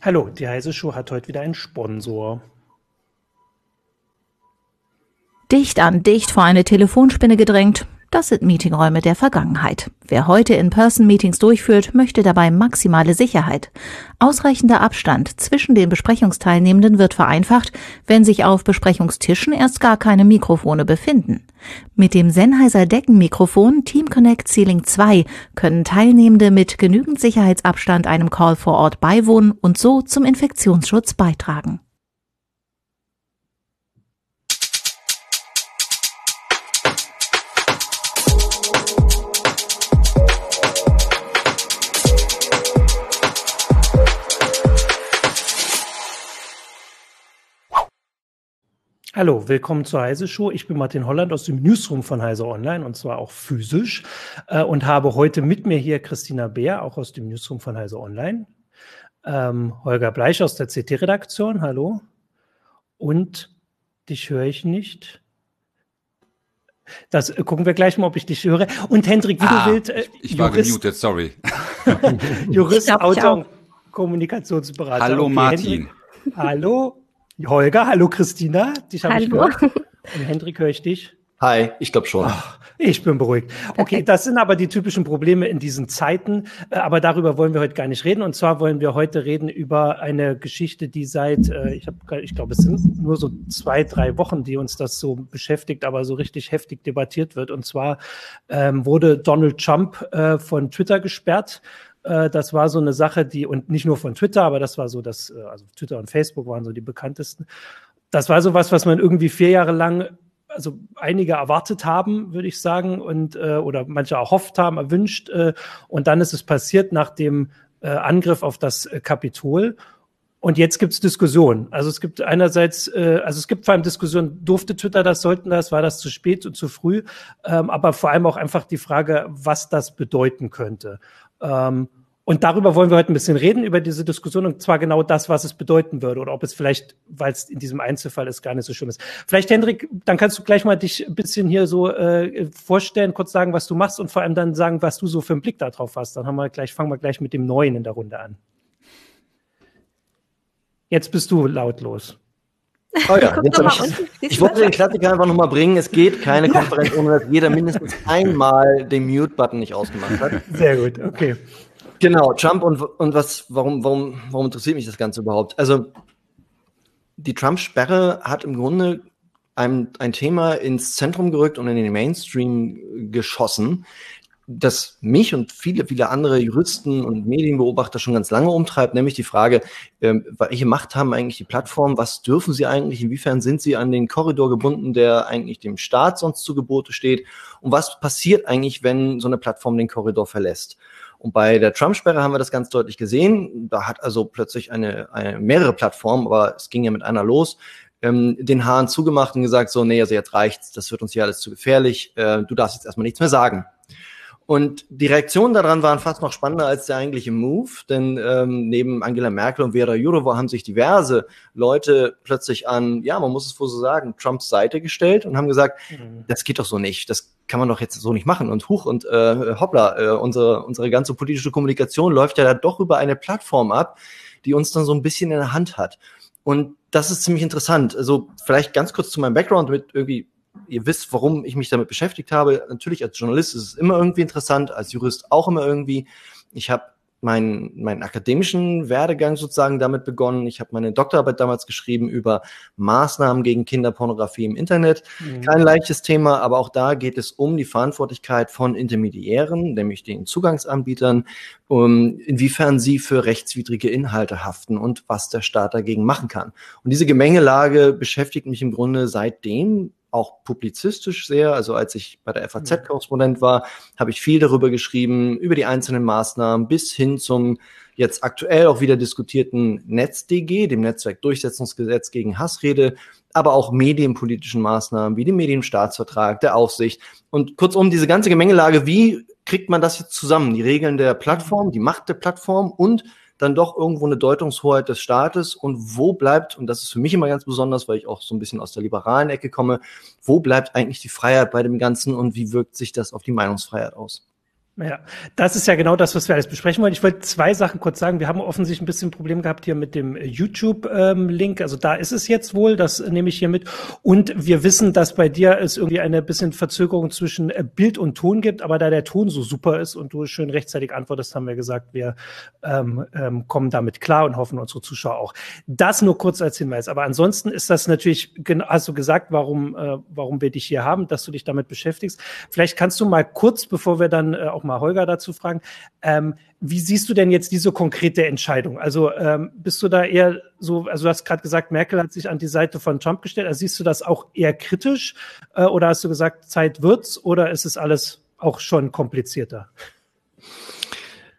Hallo, die Heise Show hat heute wieder einen Sponsor. Dicht an dicht vor eine Telefonspinne gedrängt. Das sind Meetingräume der Vergangenheit. Wer heute In-Person-Meetings durchführt, möchte dabei maximale Sicherheit. Ausreichender Abstand zwischen den Besprechungsteilnehmenden wird vereinfacht, wenn sich auf Besprechungstischen erst gar keine Mikrofone befinden. Mit dem Sennheiser Deckenmikrofon Team Connect Ceiling 2 können Teilnehmende mit genügend Sicherheitsabstand einem Call vor Ort beiwohnen und so zum Infektionsschutz beitragen. Hallo, willkommen zur Heise Show. Ich bin Martin Holland aus dem Newsroom von Heise Online und zwar auch physisch und habe heute mit mir hier Christina Bär, auch aus dem Newsroom von Heise Online, Holger Bleich aus der CT-Redaktion, hallo, und dich höre ich nicht. Das gucken wir gleich mal, ob ich dich höre. Und Hendrik Wiedewild, ich war gemutet, sorry. Jurist, Autor und Kommunikationsberater. Hallo okay, Martin. Hendrik, hallo. Holger, hallo Christina, dich habe ich gehört. Und Hendrik, höre ich dich? Hi, ich glaube schon. Ach, ich bin beruhigt. Okay, das sind aber die typischen Probleme in diesen Zeiten, aber darüber wollen wir heute gar nicht reden. Und zwar wollen wir heute reden über eine Geschichte, die seit, ich glaube, es sind nur so 2-3 Wochen, die uns das so beschäftigt, aber so richtig heftig debattiert wird. Und zwar wurde Donald Trump von Twitter gesperrt. Das war so eine Sache, die, und nicht nur von Twitter, aber das war so, das, also Twitter und Facebook waren so die bekanntesten. Das war so was man irgendwie 4 Jahre lang, also einige erwartet haben, würde ich sagen, und oder manche erhofft haben, erwünscht. Und dann ist es passiert nach dem Angriff auf das Kapitol. Und jetzt gibt's Diskussionen. Also es gibt einerseits, es gibt vor allem Diskussionen, durfte Twitter das, sollten das, war das zu spät und zu früh, aber vor allem auch einfach die Frage, was das bedeuten könnte. Und darüber wollen wir heute ein bisschen reden, über diese Diskussion, und zwar genau das, was es bedeuten würde oder ob es vielleicht, weil es in diesem Einzelfall ist, gar nicht so schlimm ist. Vielleicht, Hendrik, dann kannst du gleich mal dich ein bisschen hier so vorstellen, kurz sagen, was du machst und vor allem dann sagen, was du so für einen Blick da drauf hast. Dann fangen wir gleich mit dem Neuen in der Runde an. Jetzt bist du lautlos. Oh ja, ich wollte den Klassiker einfach nochmal bringen. Es geht keine Konferenz, ohne dass jeder mindestens einmal den Mute-Button nicht ausgemacht hat. Sehr gut, okay. Genau, Trump und was, warum interessiert mich das Ganze überhaupt? Also, die Trump-Sperre hat im Grunde ein Thema ins Zentrum gerückt und in den Mainstream geschossen, das mich und viele, viele andere Juristen und Medienbeobachter schon ganz lange umtreibt, nämlich die Frage, welche Macht haben eigentlich die Plattformen, was dürfen sie eigentlich, inwiefern sind sie an den Korridor gebunden, der eigentlich dem Staat sonst zu Gebote steht, und was passiert eigentlich, wenn so eine Plattform den Korridor verlässt? Und bei der Trump-Sperre haben wir das ganz deutlich gesehen, da hat also plötzlich eine mehrere Plattformen, aber es ging ja mit einer los, den Hahn zugemacht und gesagt, so, nee, also jetzt reicht's, das wird uns hier alles zu gefährlich, du darfst jetzt erstmal nichts mehr sagen. Und die Reaktionen daran waren fast noch spannender als der eigentliche Move, denn neben Angela Merkel und Věra Jourová haben sich diverse Leute plötzlich an, ja, man muss es wohl so sagen, Trumps Seite gestellt und haben gesagt, das geht doch so nicht, das kann man doch jetzt so nicht machen und huch und hoppla, unsere ganze politische Kommunikation läuft ja da doch über eine Plattform ab, die uns dann so ein bisschen in der Hand hat. Und das ist ziemlich interessant. Also vielleicht ganz kurz zu meinem Background, damit irgendwie ihr wisst, warum ich mich damit beschäftigt habe. Natürlich als Journalist ist es immer irgendwie interessant, als Jurist auch immer irgendwie. Ich habe meinen akademischen Werdegang sozusagen damit begonnen. Ich habe meine Doktorarbeit damals geschrieben über Maßnahmen gegen Kinderpornografie im Internet. Mhm. Kein leichtes Thema, aber auch da geht es um die Verantwortlichkeit von Intermediären, nämlich den Zugangsanbietern, inwiefern sie für rechtswidrige Inhalte haften und was der Staat dagegen machen kann. Und diese Gemengelage beschäftigt mich im Grunde seitdem, auch publizistisch sehr, also als ich bei der FAZ-Korrespondent war, habe ich viel darüber geschrieben, über die einzelnen Maßnahmen bis hin zum jetzt aktuell auch wieder diskutierten NetzDG, dem Netzwerkdurchsetzungsgesetz gegen Hassrede, aber auch medienpolitischen Maßnahmen wie dem Medienstaatsvertrag, der Aufsicht. Und kurzum, diese ganze Gemengelage, wie kriegt man das jetzt zusammen? Die Regeln der Plattform, die Macht der Plattform und dann doch irgendwo eine Deutungshoheit des Staates und wo bleibt, und das ist für mich immer ganz besonders, weil ich auch so ein bisschen aus der liberalen Ecke komme, wo bleibt eigentlich die Freiheit bei dem Ganzen und wie wirkt sich das auf die Meinungsfreiheit aus? Ja, das ist ja genau das, was wir alles besprechen wollen. Ich wollte zwei Sachen kurz sagen. Wir haben offensichtlich ein bisschen Problem gehabt hier mit dem YouTube-Link. Also da ist es jetzt wohl, das nehme ich hier mit. Und wir wissen, dass bei dir es irgendwie eine bisschen Verzögerung zwischen Bild und Ton gibt. Aber da der Ton so super ist und du schön rechtzeitig antwortest, haben wir gesagt, wir kommen damit klar und hoffen unsere Zuschauer auch. Das nur kurz als Hinweis. Aber ansonsten ist das natürlich, hast du gesagt, warum wir dich hier haben, dass du dich damit beschäftigst. Vielleicht kannst du mal kurz, bevor wir dann auch mal Holger dazu fragen. Wie siehst du denn jetzt diese konkrete Entscheidung? Also bist du da eher so, also du hast gerade gesagt, Merkel hat sich an die Seite von Trump gestellt. Also siehst du das auch eher kritisch? Oder hast du gesagt, Zeit wird's? Oder ist es alles auch schon komplizierter?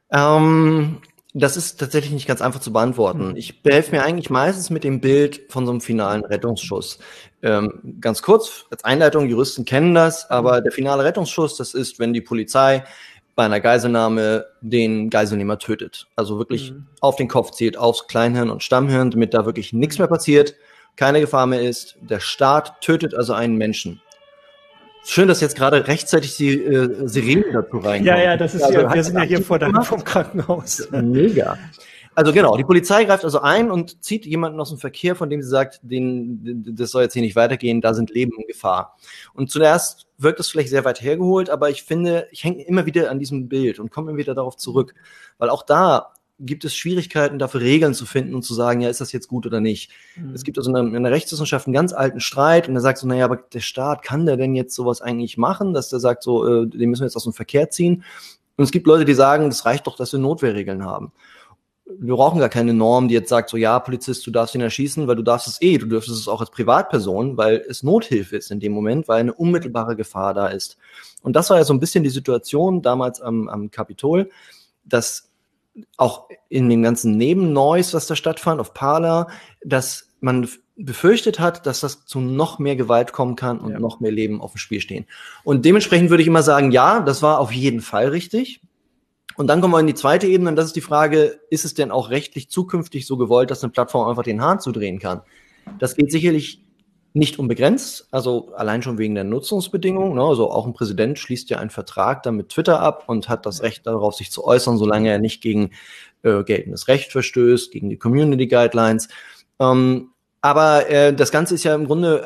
Das ist tatsächlich nicht ganz einfach zu beantworten. Ich behelfe mir eigentlich meistens mit dem Bild von so einem finalen Rettungsschuss. Ganz kurz, als Einleitung, Juristen kennen das, aber der finale Rettungsschuss, das ist, wenn die Polizei bei einer Geiselnahme den Geiselnehmer tötet. Also wirklich auf den Kopf zielt, aufs Kleinhirn und Stammhirn, damit da wirklich nichts mehr passiert, keine Gefahr mehr ist. Der Staat tötet also einen Menschen. Schön, dass jetzt gerade rechtzeitig die Sirenen dazu reinkommen. Ja, das ist also, wir sind ja hier vor der vom Krankenhaus. Mega. Also genau, die Polizei greift also ein und zieht jemanden aus dem Verkehr, von dem sie sagt, das soll jetzt hier nicht weitergehen, da sind Leben in Gefahr. Und zuerst wirkt das vielleicht sehr weit hergeholt, aber ich finde, ich hänge immer wieder an diesem Bild und komme immer wieder darauf zurück, weil auch da gibt es Schwierigkeiten, dafür Regeln zu finden und zu sagen, ja, ist das jetzt gut oder nicht? Es gibt also in der Rechtswissenschaft einen ganz alten Streit und der sagt so, naja, aber der Staat, kann der denn jetzt sowas eigentlich machen, dass der sagt so, den müssen wir jetzt aus dem Verkehr ziehen? Und es gibt Leute, die sagen, das reicht doch, dass wir Notwehrregeln haben. Wir brauchen gar keine Norm, die jetzt sagt so, ja, Polizist, du darfst ihn erschießen, weil du darfst es du dürftest es auch als Privatperson, weil es Nothilfe ist in dem Moment, weil eine unmittelbare Gefahr da ist. Und das war ja so ein bisschen die Situation damals am Kapitol, dass auch in dem ganzen Nebennoise, was da stattfand, auf Parler, dass man befürchtet hat, dass das zu noch mehr Gewalt kommen kann und noch mehr Leben auf dem Spiel stehen. Und dementsprechend würde ich immer sagen, ja, das war auf jeden Fall richtig. Und dann kommen wir in die zweite Ebene und das ist die Frage, ist es denn auch rechtlich zukünftig so gewollt, dass eine Plattform einfach den Hahn zudrehen kann? Das geht sicherlich nicht unbegrenzt, also allein schon wegen der Nutzungsbedingungen. Ne? Also auch ein Präsident schließt ja einen Vertrag dann mit Twitter ab und hat das Recht darauf, sich zu äußern, solange er nicht gegen geltendes Recht verstößt, gegen die Community Guidelines. Aber das Ganze ist ja im Grunde,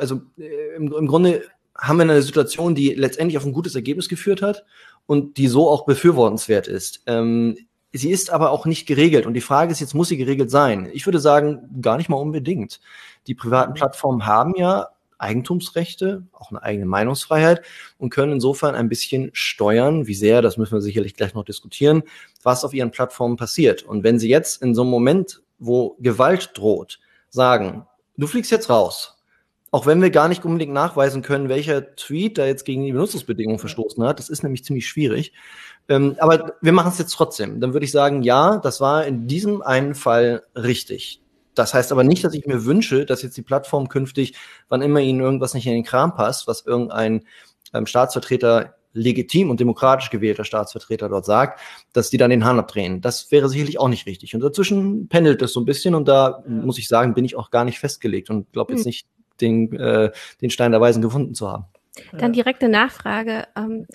im Grunde haben wir eine Situation, die letztendlich auf ein gutes Ergebnis geführt hat und die so auch befürwortenswert ist. Sie ist aber auch nicht geregelt. Und die Frage ist jetzt, muss sie geregelt sein? Ich würde sagen, gar nicht mal unbedingt. Die privaten Plattformen haben ja Eigentumsrechte, auch eine eigene Meinungsfreiheit und können insofern ein bisschen steuern, wie sehr, das müssen wir sicherlich gleich noch diskutieren, was auf ihren Plattformen passiert. Und wenn sie jetzt in so einem Moment, wo Gewalt droht, sagen, du fliegst jetzt raus, auch wenn wir gar nicht unbedingt nachweisen können, welcher Tweet da jetzt gegen die Benutzungsbedingungen verstoßen hat, das ist nämlich ziemlich schwierig, aber wir machen es jetzt trotzdem, dann würde ich sagen, ja, das war in diesem einen Fall richtig. Das heißt aber nicht, dass ich mir wünsche, dass jetzt die Plattform künftig, wann immer ihnen irgendwas nicht in den Kram passt, was irgendein Staatsvertreter, legitim und demokratisch gewählter Staatsvertreter dort sagt, dass die dann den Hahn abdrehen. Das wäre sicherlich auch nicht richtig. Und dazwischen pendelt das so ein bisschen und da muss ich sagen, bin ich auch gar nicht festgelegt und glaube jetzt nicht, den Stein der Weisen gefunden zu haben. Dann direkte Nachfrage.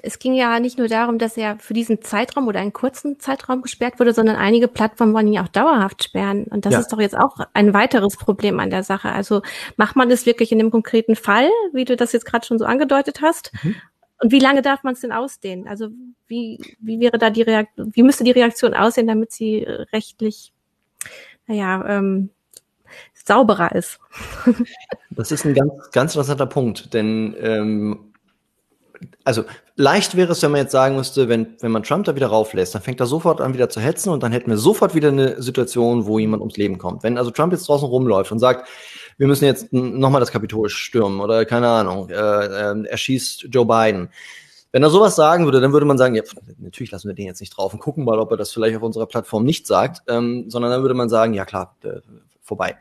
Es ging ja nicht nur darum, dass er für diesen Zeitraum oder einen kurzen Zeitraum gesperrt wurde, sondern einige Plattformen wollen ihn ja auch dauerhaft sperren. Und das ist doch jetzt auch ein weiteres Problem an der Sache. Also macht man das wirklich in dem konkreten Fall, wie du das jetzt gerade schon so angedeutet hast? Und wie lange darf man es denn ausdehnen? Also wie müsste die Reaktion aussehen, damit sie rechtlich, sauberer ist? Das ist ein ganz, ganz interessanter Punkt, denn leicht wäre es, wenn man jetzt sagen müsste, wenn man Trump da wieder rauflässt, dann fängt er sofort an wieder zu hetzen und dann hätten wir sofort wieder eine Situation, wo jemand ums Leben kommt. Wenn also Trump jetzt draußen rumläuft und sagt, wir müssen jetzt nochmal das Kapitol stürmen oder keine Ahnung, erschießt Joe Biden. Wenn er sowas sagen würde, dann würde man sagen, ja, natürlich lassen wir den jetzt nicht drauf und gucken mal, ob er das vielleicht auf unserer Plattform nicht sagt, sondern dann würde man sagen, ja klar, vorbei.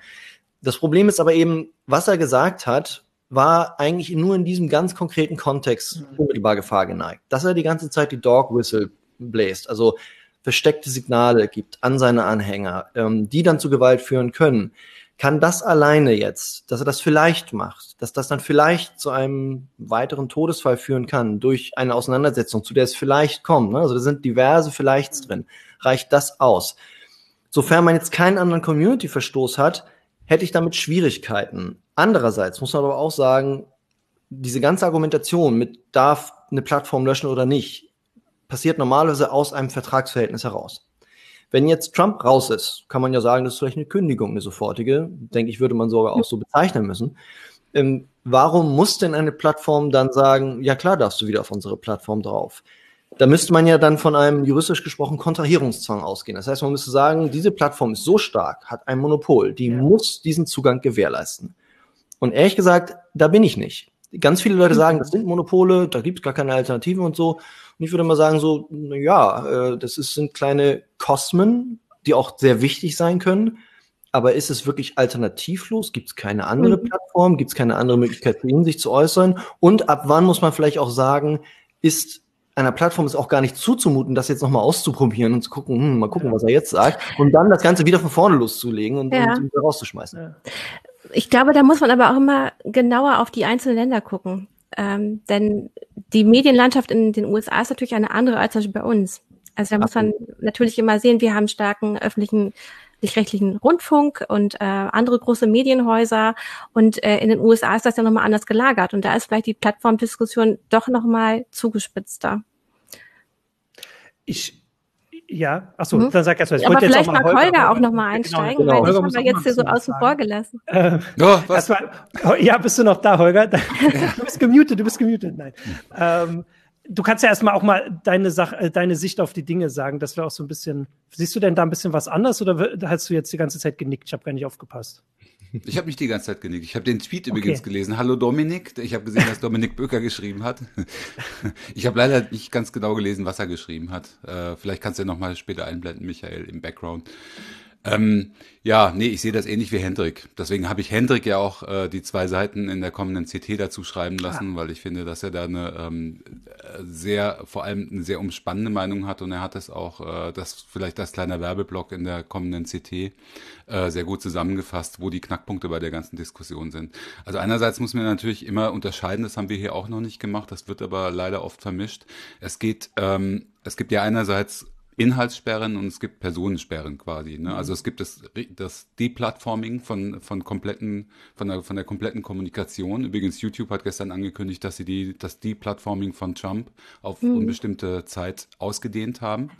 Das Problem ist aber eben, was er gesagt hat, war eigentlich nur in diesem ganz konkreten Kontext unmittelbar Gefahr geneigt. Dass er die ganze Zeit die Dog Whistle bläst, also versteckte Signale gibt an seine Anhänger, die dann zu Gewalt führen können. kann das alleine jetzt, dass er das vielleicht macht, dass das dann vielleicht zu einem weiteren Todesfall führen kann durch eine Auseinandersetzung, zu der es vielleicht kommt, ne? Also da sind diverse Vielleichts drin. Reicht das aus? Sofern man jetzt keinen anderen Community-Verstoß hat, hätte ich damit Schwierigkeiten. Andererseits muss man aber auch sagen, diese ganze Argumentation mit darf eine Plattform löschen oder nicht, passiert normalerweise aus einem Vertragsverhältnis heraus. Wenn jetzt Trump raus ist, kann man ja sagen, das ist vielleicht eine Kündigung, eine sofortige. Denke ich, würde man sogar auch so bezeichnen müssen. Warum muss denn eine Plattform dann sagen, ja klar, darfst du wieder auf unsere Plattform drauf? Da müsste man ja dann von einem juristisch gesprochen Kontrahierungszwang ausgehen. Das heißt, man müsste sagen, diese Plattform ist so stark, hat ein Monopol, die muss diesen Zugang gewährleisten. Und ehrlich gesagt, da bin ich nicht. Ganz viele Leute sagen, das sind Monopole, da gibt es gar keine Alternativen und so. Und ich würde mal sagen so, naja, das sind kleine Kosmen, die auch sehr wichtig sein können. Aber ist es wirklich alternativlos? Gibt es keine andere Plattform? Gibt es keine andere Möglichkeit für ihn, sich zu äußern? Und ab wann muss man vielleicht auch sagen, ist einer Plattform ist auch gar nicht zuzumuten, das jetzt nochmal auszuprobieren und zu gucken, mal gucken, was er jetzt sagt, und dann das Ganze wieder von vorne loszulegen und wieder rauszuschmeißen. Ich glaube, da muss man aber auch immer genauer auf die einzelnen Länder gucken. Denn die Medienlandschaft in den USA ist natürlich eine andere als zum Beispiel bei uns. Also da muss man natürlich immer sehen, wir haben starken öffentlich-rechtlichen Rundfunk und andere große Medienhäuser. Und in den USA ist das ja nochmal anders gelagert. Und da ist vielleicht die Plattformdiskussion doch nochmal zugespitzter. Dann sag erst mal. Aber vielleicht mag Holger auch nochmal einsteigen, genau. Weil ich habe jetzt hier so außen vor gelassen. Was? Ja, bist du noch da, Holger? Du bist gemutet. Nein. Du kannst ja erstmal auch mal deine Sicht auf die Dinge sagen, dass wir auch so ein bisschen, siehst du denn da ein bisschen was anders oder hast du jetzt die ganze Zeit genickt? Ich habe gar nicht aufgepasst. Ich habe nicht die ganze Zeit genickt. Ich habe den Tweet übrigens gelesen. Hallo Dominik. Ich habe gesehen, dass Dominik Böker geschrieben hat. Ich habe leider nicht ganz genau gelesen, was er geschrieben hat. Vielleicht kannst du ja nochmal später einblenden, Michael, im Background. Ich sehe das ähnlich wie Hendrik. Deswegen habe ich Hendrik ja auch die 2 Seiten in der kommenden CT dazu schreiben lassen, weil ich finde, dass er da vor allem eine sehr umspannende Meinung hat, und er hat es auch, das vielleicht als kleiner Werbeblock in der kommenden CT sehr gut zusammengefasst, wo die Knackpunkte bei der ganzen Diskussion sind. Also einerseits muss man natürlich immer unterscheiden, das haben wir hier auch noch nicht gemacht, das wird aber leider oft vermischt. Es gibt ja einerseits Inhaltssperren und es gibt Personensperren quasi, ne? Also es gibt das Deplatforming von der kompletten Kommunikation. Übrigens, YouTube hat gestern angekündigt, dass sie das Deplatforming von Trump auf unbestimmte Zeit ausgedehnt haben.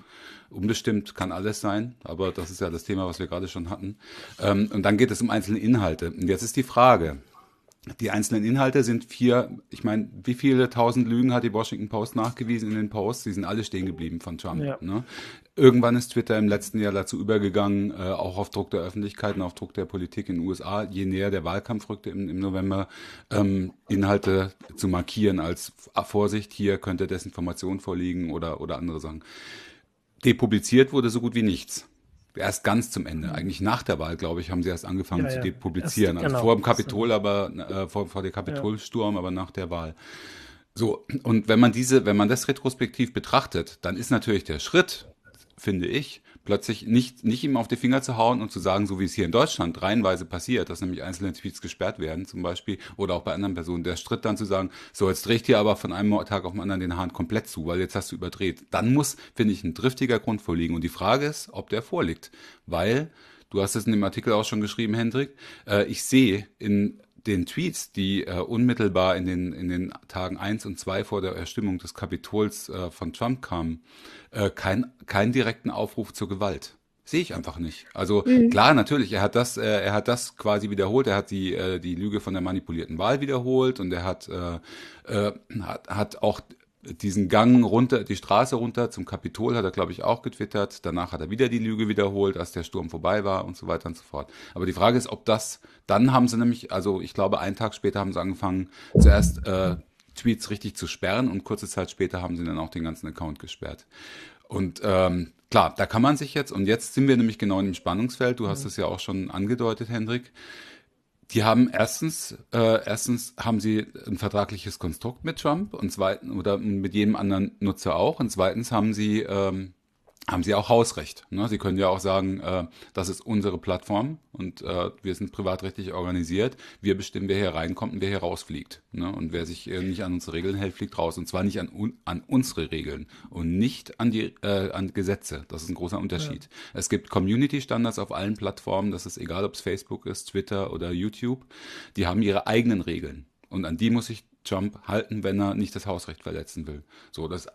Unbestimmt kann alles sein, aber das ist ja das Thema, was wir gerade schon hatten. Und dann geht es um einzelne Inhalte. Und jetzt ist die Frage. Die einzelnen Inhalte sind 4, ich meine, wie viele 1000 Lügen hat die Washington Post nachgewiesen in den Posts? Die sind alle stehen geblieben von Trump. Ja. Ne? Irgendwann ist Twitter im letzten Jahr dazu übergegangen, auch auf Druck der Öffentlichkeit und auf Druck der Politik in den USA, je näher der Wahlkampf rückte im November, Inhalte zu markieren als Vorsicht, hier könnte Desinformation vorliegen oder andere Sachen. Depubliziert wurde so gut wie nichts. Erst ganz zum Ende, eigentlich nach der Wahl, glaube ich, haben sie erst angefangen zu depublizieren. Erst, genau. Also vor dem Kapitol, vor der Kapitolsturm, aber nach der Wahl. So, und wenn man das retrospektiv betrachtet, dann ist natürlich der Schritt, finde ich, plötzlich nicht ihm auf die Finger zu hauen und zu sagen, so wie es hier in Deutschland reihenweise passiert, dass nämlich einzelne Tweets gesperrt werden, zum Beispiel, oder auch bei anderen Personen, der Schritt dann zu sagen, so jetzt dreht dir aber von einem Tag auf den anderen den Hahn komplett zu, weil jetzt hast du überdreht. Dann muss, finde ich, ein triftiger Grund vorliegen. Und die Frage ist, ob der vorliegt. Weil, du hast es in dem Artikel auch schon geschrieben, Hendrik, ich sehe in den Tweets, die unmittelbar in den Tagen 1 und 2 vor der Erstimmung des Kapitols von Trump kamen, keinen direkten Aufruf zur Gewalt. Sehe ich einfach nicht. Also klar, natürlich, er hat das quasi wiederholt, er hat die Lüge von der manipulierten Wahl wiederholt und er hat auch diesen Gang runter, die Straße runter zum Kapitol hat er, glaube ich, auch getwittert. Danach hat er wieder die Lüge wiederholt, als der Sturm vorbei war und so weiter und so fort. Aber die Frage ist, ob das, dann haben sie nämlich, also ich glaube, einen Tag später haben sie angefangen, zuerst Tweets richtig zu sperren und kurze Zeit später haben sie dann auch den ganzen Account gesperrt. Und klar, da kann man sich jetzt sind wir nämlich genau in dem Spannungsfeld, du hast es ja auch schon angedeutet, Hendrik. Die haben erstens haben sie ein vertragliches Konstrukt mit Trump und zweitens, oder mit jedem anderen Nutzer auch, und zweitens haben sie haben sie auch Hausrecht. Ne? Sie können ja auch sagen, das ist unsere Plattform und wir sind privatrechtlich organisiert. Wir bestimmen, wer hier reinkommt und wer hier rausfliegt. Ne? Und wer sich nicht an unsere Regeln hält, fliegt raus. Und zwar nicht an unsere Regeln und nicht an an Gesetze. Das ist ein großer Unterschied. Ja. Es gibt Community-Standards auf allen Plattformen. Das ist egal, ob es Facebook ist, Twitter oder YouTube. Die haben ihre eigenen Regeln. Und an die muss sich Trump halten, wenn er nicht das Hausrecht verletzen will. So, das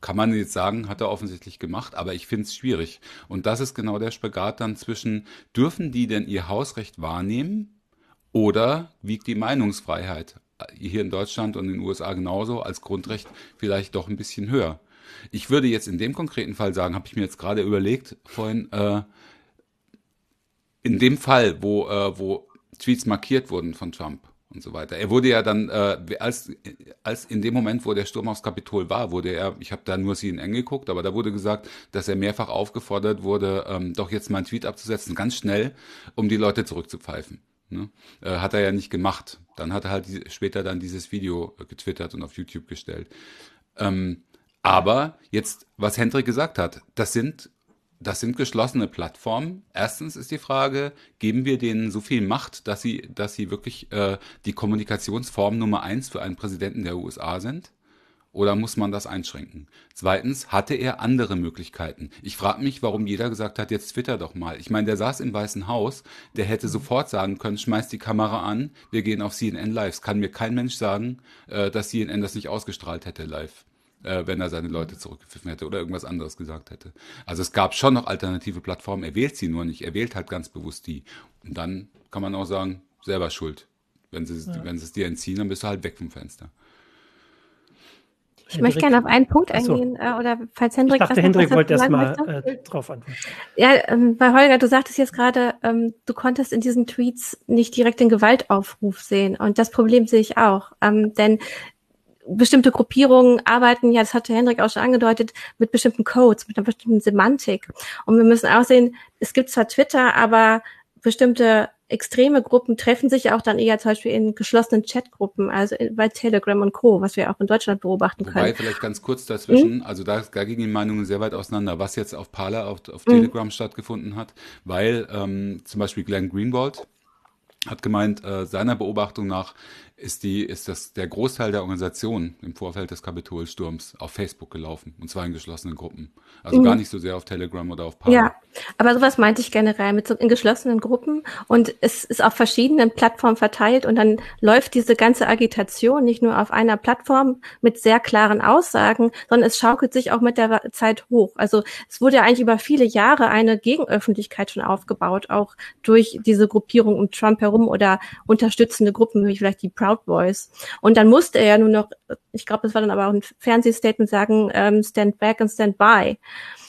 kann man jetzt sagen, hat er offensichtlich gemacht, aber ich finde es schwierig. Und das ist genau der Spagat dann zwischen, dürfen die denn ihr Hausrecht wahrnehmen oder wiegt die Meinungsfreiheit hier in Deutschland und in den USA genauso als Grundrecht vielleicht doch ein bisschen höher? Ich würde jetzt in dem konkreten Fall sagen, habe ich mir jetzt gerade überlegt vorhin, in dem Fall, wo Tweets markiert wurden von Trump, und so weiter. Er wurde ja dann, als in dem Moment, wo der Sturm aufs Kapitol war, wurde er, ich habe da nur CNN geguckt, aber da wurde gesagt, dass er mehrfach aufgefordert wurde, doch jetzt mal einen Tweet abzusetzen, ganz schnell, um die Leute zurückzupfeifen. Ne? Hat er ja nicht gemacht. Dann hat er halt später dann dieses Video getwittert und auf YouTube gestellt. Aber jetzt, was Hendrik gesagt hat, das sind geschlossene Plattformen. Erstens ist die Frage, geben wir denen so viel Macht, dass sie wirklich die Kommunikationsform Nummer 1 für einen Präsidenten der USA sind? Oder muss man das einschränken? Zweitens, hatte er andere Möglichkeiten? Ich frage mich, warum jeder gesagt hat, jetzt twitter doch mal. Ich meine, der saß im Weißen Haus, der hätte sofort sagen können, schmeißt die Kamera an, wir gehen auf CNN live. Es kann mir kein Mensch sagen, dass CNN das nicht ausgestrahlt hätte live, wenn er seine Leute zurückgepfiffen hätte oder irgendwas anderes gesagt hätte. Also es gab schon noch alternative Plattformen, er wählt sie nur nicht, er wählt halt ganz bewusst die. Und dann kann man auch sagen, selber schuld. Wenn sie es dir entziehen, dann bist du halt weg vom Fenster. Ich möchte gerne auf einen Punkt eingehen, oder falls Hendrik was dazu sagen möchte. Ich dachte, Hendrik wollte erstmal drauf antworten. Ja, weil Holger, du sagtest jetzt gerade, du konntest in diesen Tweets nicht direkt den Gewaltaufruf sehen und das Problem sehe ich auch, denn bestimmte Gruppierungen arbeiten, ja, das hatte Hendrik auch schon angedeutet, mit bestimmten Codes, mit einer bestimmten Semantik. Und wir müssen auch sehen, es gibt zwar Twitter, aber bestimmte extreme Gruppen treffen sich ja auch dann eher zum Beispiel in geschlossenen Chatgruppen, also bei Telegram und Co., was wir auch in Deutschland beobachten können. Wobei, vielleicht ganz kurz dazwischen, also da gingen die Meinungen sehr weit auseinander, was jetzt auf Parler, auf Telegram stattgefunden hat, weil zum Beispiel Glenn Greenwald hat gemeint, seiner Beobachtung nach ist der Großteil der Organisation im Vorfeld des Kapitolsturms auf Facebook gelaufen, und zwar in geschlossenen Gruppen. Also gar nicht so sehr auf Telegram oder auf Parler. Ja, aber sowas meinte ich generell, mit so in geschlossenen Gruppen, und es ist auf verschiedenen Plattformen verteilt und dann läuft diese ganze Agitation nicht nur auf einer Plattform mit sehr klaren Aussagen, sondern es schaukelt sich auch mit der Zeit hoch. Also es wurde ja eigentlich über viele Jahre eine Gegenöffentlichkeit schon aufgebaut, auch durch diese Gruppierung um Trump herum oder unterstützende Gruppen, wie vielleicht die Proud Boys. Und dann musste er ja nur noch, ich glaube, das war dann aber auch ein Fernsehstatement, sagen, stand back and stand by.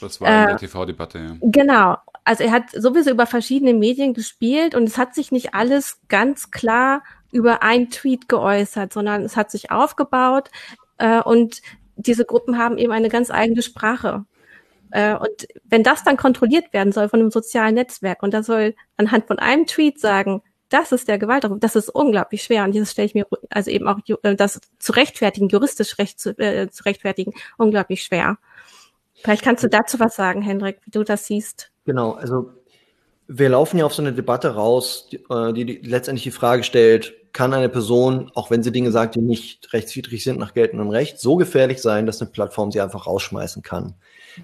Das war in der TV-Debatte, ja. Genau. Also er hat sowieso über verschiedene Medien gespielt und es hat sich nicht alles ganz klar über einen Tweet geäußert, sondern es hat sich aufgebaut und diese Gruppen haben eben eine ganz eigene Sprache. Und wenn das dann kontrolliert werden soll von einem sozialen Netzwerk und das soll anhand von einem Tweet sagen, das ist der Gewaltaufruf. Das ist unglaublich schwer. Und das stelle ich mir, also eben auch das zu rechtfertigen, juristisch zu rechtfertigen, unglaublich schwer. Vielleicht kannst du dazu was sagen, Hendrik, wie du das siehst. Genau, also wir laufen ja auf so eine Debatte raus, die letztendlich die Frage stellt, kann eine Person, auch wenn sie Dinge sagt, die nicht rechtswidrig sind nach geltendem Recht, so gefährlich sein, dass eine Plattform sie einfach rausschmeißen kann?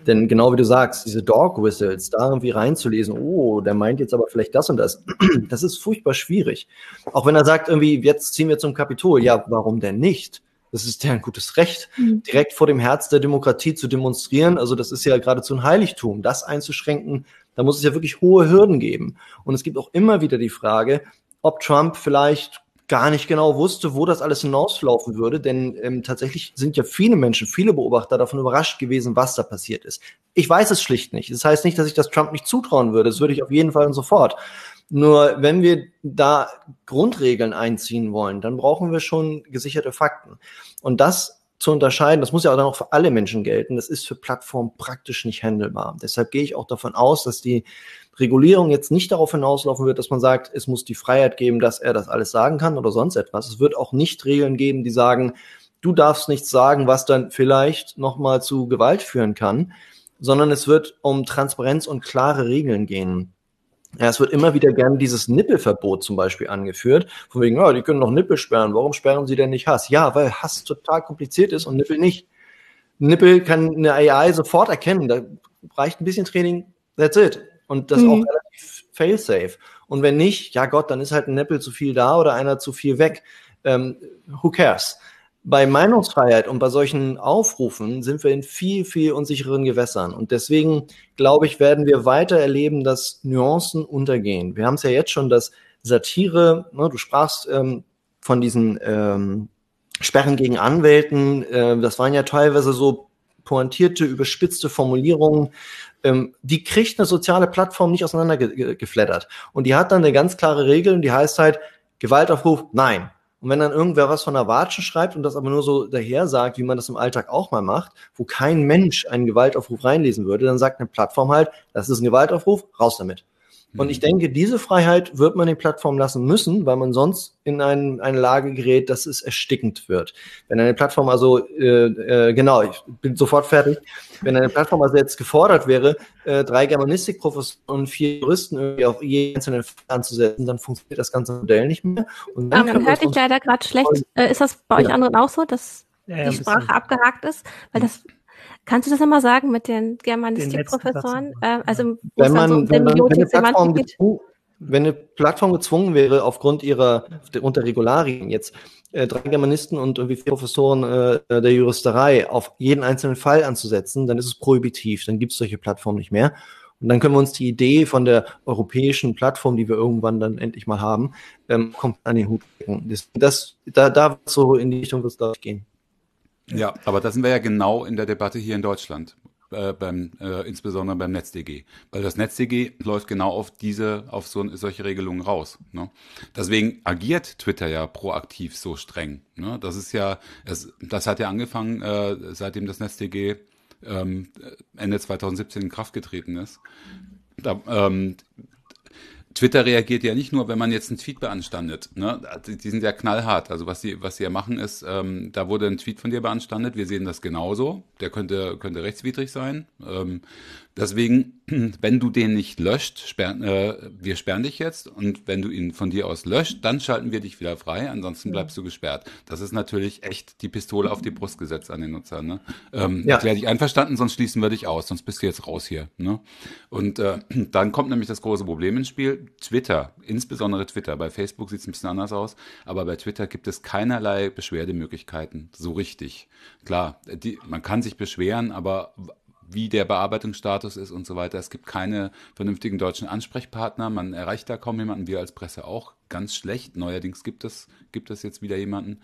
Denn genau wie du sagst, diese Dog Whistles, da irgendwie reinzulesen, oh, der meint jetzt aber vielleicht das und das, das ist furchtbar schwierig. Auch wenn er sagt, irgendwie, jetzt ziehen wir zum Kapitol, ja, warum denn nicht? Das ist ja ein gutes Recht, direkt vor dem Herz der Demokratie zu demonstrieren. Also das ist ja geradezu ein Heiligtum, das einzuschränken. Da muss es ja wirklich hohe Hürden geben. Und es gibt auch immer wieder die Frage, ob Trump vielleicht gar nicht genau wusste, wo das alles hinauslaufen würde, denn tatsächlich sind ja viele Menschen, viele Beobachter davon überrascht gewesen, was da passiert ist. Ich weiß es schlicht nicht. Das heißt nicht, dass ich das Trump nicht zutrauen würde. Das würde ich auf jeden Fall und sofort. Nur wenn wir da Grundregeln einziehen wollen, dann brauchen wir schon gesicherte Fakten. Und das zu unterscheiden, das muss ja auch dann auch für alle Menschen gelten, das ist für Plattformen praktisch nicht handelbar. Deshalb gehe ich auch davon aus, dass die Regulierung jetzt nicht darauf hinauslaufen wird, dass man sagt, es muss die Freiheit geben, dass er das alles sagen kann oder sonst etwas. Es wird auch nicht Regeln geben, die sagen, du darfst nichts sagen, was dann vielleicht nochmal zu Gewalt führen kann. sondern es wird um Transparenz und klare Regeln gehen. Ja, es wird immer wieder gerne dieses Nippelverbot zum Beispiel angeführt, von wegen, ja, die können doch Nippel sperren, warum sperren sie denn nicht Hass? Ja, weil Hass total kompliziert ist und Nippel nicht. Nippel kann eine AI sofort erkennen, da reicht ein bisschen Training, that's it. Und das auch relativ fail-safe. Und wenn nicht, ja Gott, dann ist halt ein Nippel zu viel da oder einer zu viel weg. Who cares? Bei Meinungsfreiheit und bei solchen Aufrufen sind wir in viel, viel unsicheren Gewässern. Und deswegen, glaube ich, werden wir weiter erleben, dass Nuancen untergehen. Wir haben es ja jetzt schon, dass Satire, ne, du sprachst von diesen Sperren gegen Anwälten, das waren ja teilweise so pointierte, überspitzte Formulierungen, die kriegt eine soziale Plattform nicht auseinandergeflattert. Und die hat dann eine ganz klare Regel und die heißt halt, Gewaltaufruf, nein. Und wenn dann irgendwer was von der Watschen schreibt und das aber nur so daher sagt, wie man das im Alltag auch mal macht, wo kein Mensch einen Gewaltaufruf reinlesen würde, dann sagt eine Plattform halt, das ist ein Gewaltaufruf, raus damit. Und ich denke, diese Freiheit wird man den Plattformen lassen müssen, weil man sonst in eine Lage gerät, dass es erstickend wird. Wenn eine Plattform also, ich bin sofort fertig, wenn eine Plattform also jetzt gefordert wäre, 3 Germanistikprofessoren und 4 Juristen irgendwie auf jeden einzelnen Fall anzusetzen, dann funktioniert das ganze Modell nicht mehr. Und dann man hört dich leider gerade schlecht. Ist das bei euch anderen auch so, dass die Sprache abgehakt ist? Weil das... Kannst du das nochmal sagen mit den Germanistikprofessoren? Also wenn eine Plattform gezwungen wäre, aufgrund ihrer unter Regularien jetzt 3 Germanisten und irgendwie 4 Professoren der Juristerei auf jeden einzelnen Fall anzusetzen, dann ist es prohibitiv, dann gibt es solche Plattformen nicht mehr. Und dann können wir uns die Idee von der europäischen Plattform, die wir irgendwann dann endlich mal haben, kommt an den Hut decken. Da wird es so in die Richtung gehen. Ja, aber da sind wir ja genau in der Debatte hier in Deutschland, insbesondere beim NetzDG. Weil das NetzDG läuft genau auf solche Regelungen raus. Ne? Deswegen agiert Twitter ja proaktiv so streng. Ne? Das ist ja, das hat ja angefangen, seitdem das NetzDG Ende 2017 in Kraft getreten ist. Twitter reagiert ja nicht nur, wenn man jetzt einen Tweet beanstandet. Ne? Die sind ja knallhart. Also was sie ja machen ist, da wurde ein Tweet von dir beanstandet. Wir sehen das genauso. Der könnte rechtswidrig sein. Deswegen, wenn du den nicht löscht, wir sperren dich jetzt. Und wenn du ihn von dir aus löscht, dann schalten wir dich wieder frei. Ansonsten bleibst du gesperrt. Das ist natürlich echt die Pistole auf die Brust gesetzt an den Nutzer. Ne? Erklär dich einverstanden, sonst schließen wir dich aus. Sonst bist du jetzt raus hier. Ne? Und dann kommt nämlich das große Problem ins Spiel. Twitter, insbesondere Twitter, bei Facebook sieht es ein bisschen anders aus, aber bei Twitter gibt es keinerlei Beschwerdemöglichkeiten, so richtig. Klar, man kann sich beschweren, aber wie der Bearbeitungsstatus ist und so weiter, es gibt keine vernünftigen deutschen Ansprechpartner, man erreicht da kaum jemanden, wir als Presse auch, ganz schlecht, neuerdings gibt es jetzt wieder jemanden,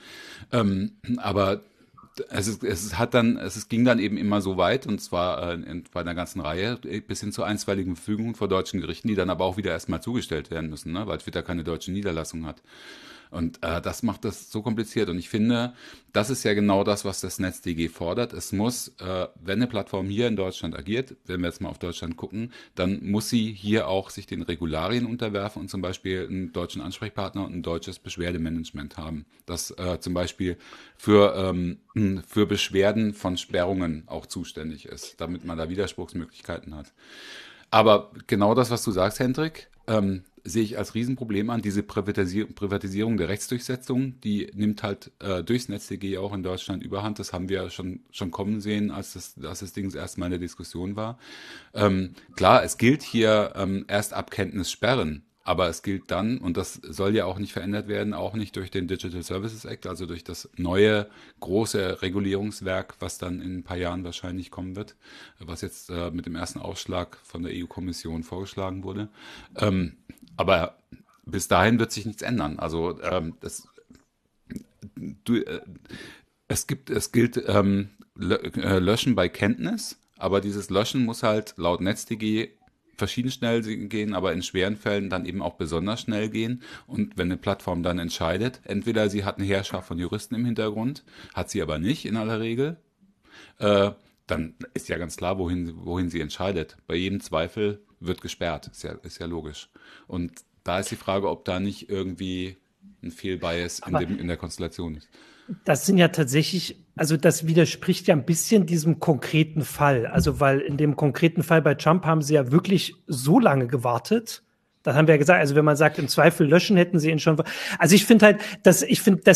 aber es ging dann eben immer so weit, und zwar bei einer ganzen Reihe, bis hin zu einstweiligen Verfügungen vor deutschen Gerichten, die dann aber auch wieder erstmal zugestellt werden müssen, ne? Weil Twitter keine deutsche Niederlassung hat. Und das macht das so kompliziert. Und ich finde, das ist ja genau das, was das NetzDG fordert. Es muss, wenn eine Plattform hier in Deutschland agiert, wenn wir jetzt mal auf Deutschland gucken, dann muss sie hier auch sich den Regularien unterwerfen und zum Beispiel einen deutschen Ansprechpartner und ein deutsches Beschwerdemanagement haben. Das zum Beispiel für Beschwerden von Sperrungen auch zuständig ist, damit man da Widerspruchsmöglichkeiten hat. Aber genau das, was du sagst, Hendrik, sehe ich als Riesenproblem an, diese Privatisierung der Rechtsdurchsetzung, die nimmt halt durchs NetzDG auch in Deutschland überhand. Das haben wir schon kommen sehen, als das Ding das erste Mal in der Diskussion war. Klar, es gilt hier erst ab Kenntnis sperren, aber es gilt dann, und das soll ja auch nicht verändert werden, auch nicht durch den Digital Services Act, also durch das neue große Regulierungswerk, was dann in ein paar Jahren wahrscheinlich kommen wird, was jetzt mit dem ersten Aufschlag von der EU-Kommission vorgeschlagen wurde. Aber bis dahin wird sich nichts ändern. Also es gilt Löschen bei Kenntnis, aber dieses Löschen muss halt laut NetzDG verschieden schnell gehen, aber in schweren Fällen dann eben auch besonders schnell gehen. Und wenn eine Plattform dann entscheidet, entweder sie hat eine Herrschaft von Juristen im Hintergrund, hat sie aber nicht in aller Regel, dann ist ja ganz klar, wohin sie entscheidet. Bei jedem Zweifel wird gesperrt, ist ja logisch. Und da ist die Frage, ob da nicht irgendwie ein Fehlbias in der Konstellation ist. Das sind ja tatsächlich, also das widerspricht ja ein bisschen diesem konkreten Fall. Also weil in dem konkreten Fall bei Trump haben sie ja wirklich so lange gewartet. Das haben wir ja gesagt. Also wenn man sagt, im Zweifel löschen, hätten sie ihn schon. Also ich finde halt, dass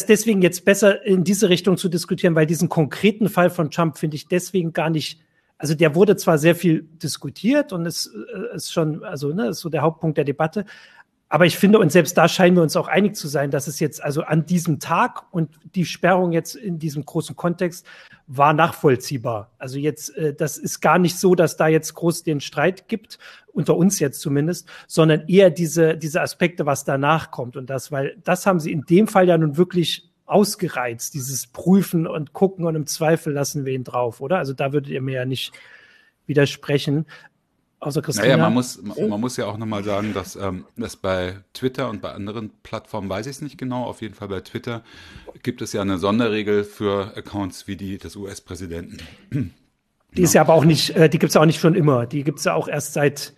deswegen jetzt besser in diese Richtung zu diskutieren, weil diesen konkreten Fall von Trump finde ich deswegen gar nicht. Also der wurde zwar sehr viel diskutiert und ist schon, also ne, ist so der Hauptpunkt der Debatte. Aber ich finde, und selbst da scheinen wir uns auch einig zu sein, dass es jetzt also an diesem Tag und die Sperrung jetzt in diesem großen Kontext war nachvollziehbar. Also jetzt, das ist gar nicht so, dass da jetzt groß den Streit gibt, unter uns jetzt zumindest, sondern eher diese Aspekte, was danach kommt und das, weil das haben sie in dem Fall ja nun wirklich ausgereizt, dieses Prüfen und Gucken und im Zweifel lassen wir ihn drauf, oder? Also da würdet ihr mir ja nicht widersprechen. Außer Christina. Naja, man muss ja auch nochmal sagen, dass bei Twitter und bei anderen Plattformen, weiß ich es nicht genau, auf jeden Fall bei Twitter gibt es ja eine Sonderregel für Accounts wie die des US-Präsidenten. Die ist ja aber auch nicht, die gibt es ja auch nicht schon immer. Die gibt es ja auch erst seit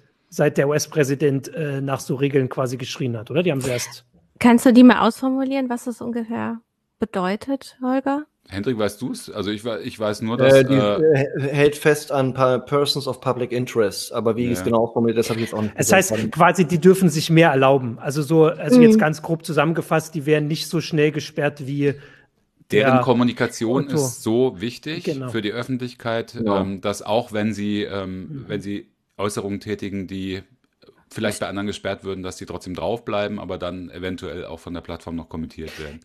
der US-Präsident nach so Regeln quasi geschrien hat, oder? Die haben sie erst. Kannst du die mal ausformulieren, was das ungefähr bedeutet, Holger? Hendrik, weißt du es? Also ich weiß nur, dass... Die hält fest an Persons of Public Interest, aber wie es genau formuliert, das habe ich jetzt auch nicht. Es heißt quasi, die dürfen sich mehr erlauben. Also jetzt ganz grob zusammengefasst, die werden nicht so schnell gesperrt wie... Deren Kommunikation ist so wichtig für die Öffentlichkeit, dass auch wenn sie Äußerungen tätigen, die vielleicht bei anderen gesperrt würden, dass die trotzdem draufbleiben, aber dann eventuell auch von der Plattform noch kommentiert werden.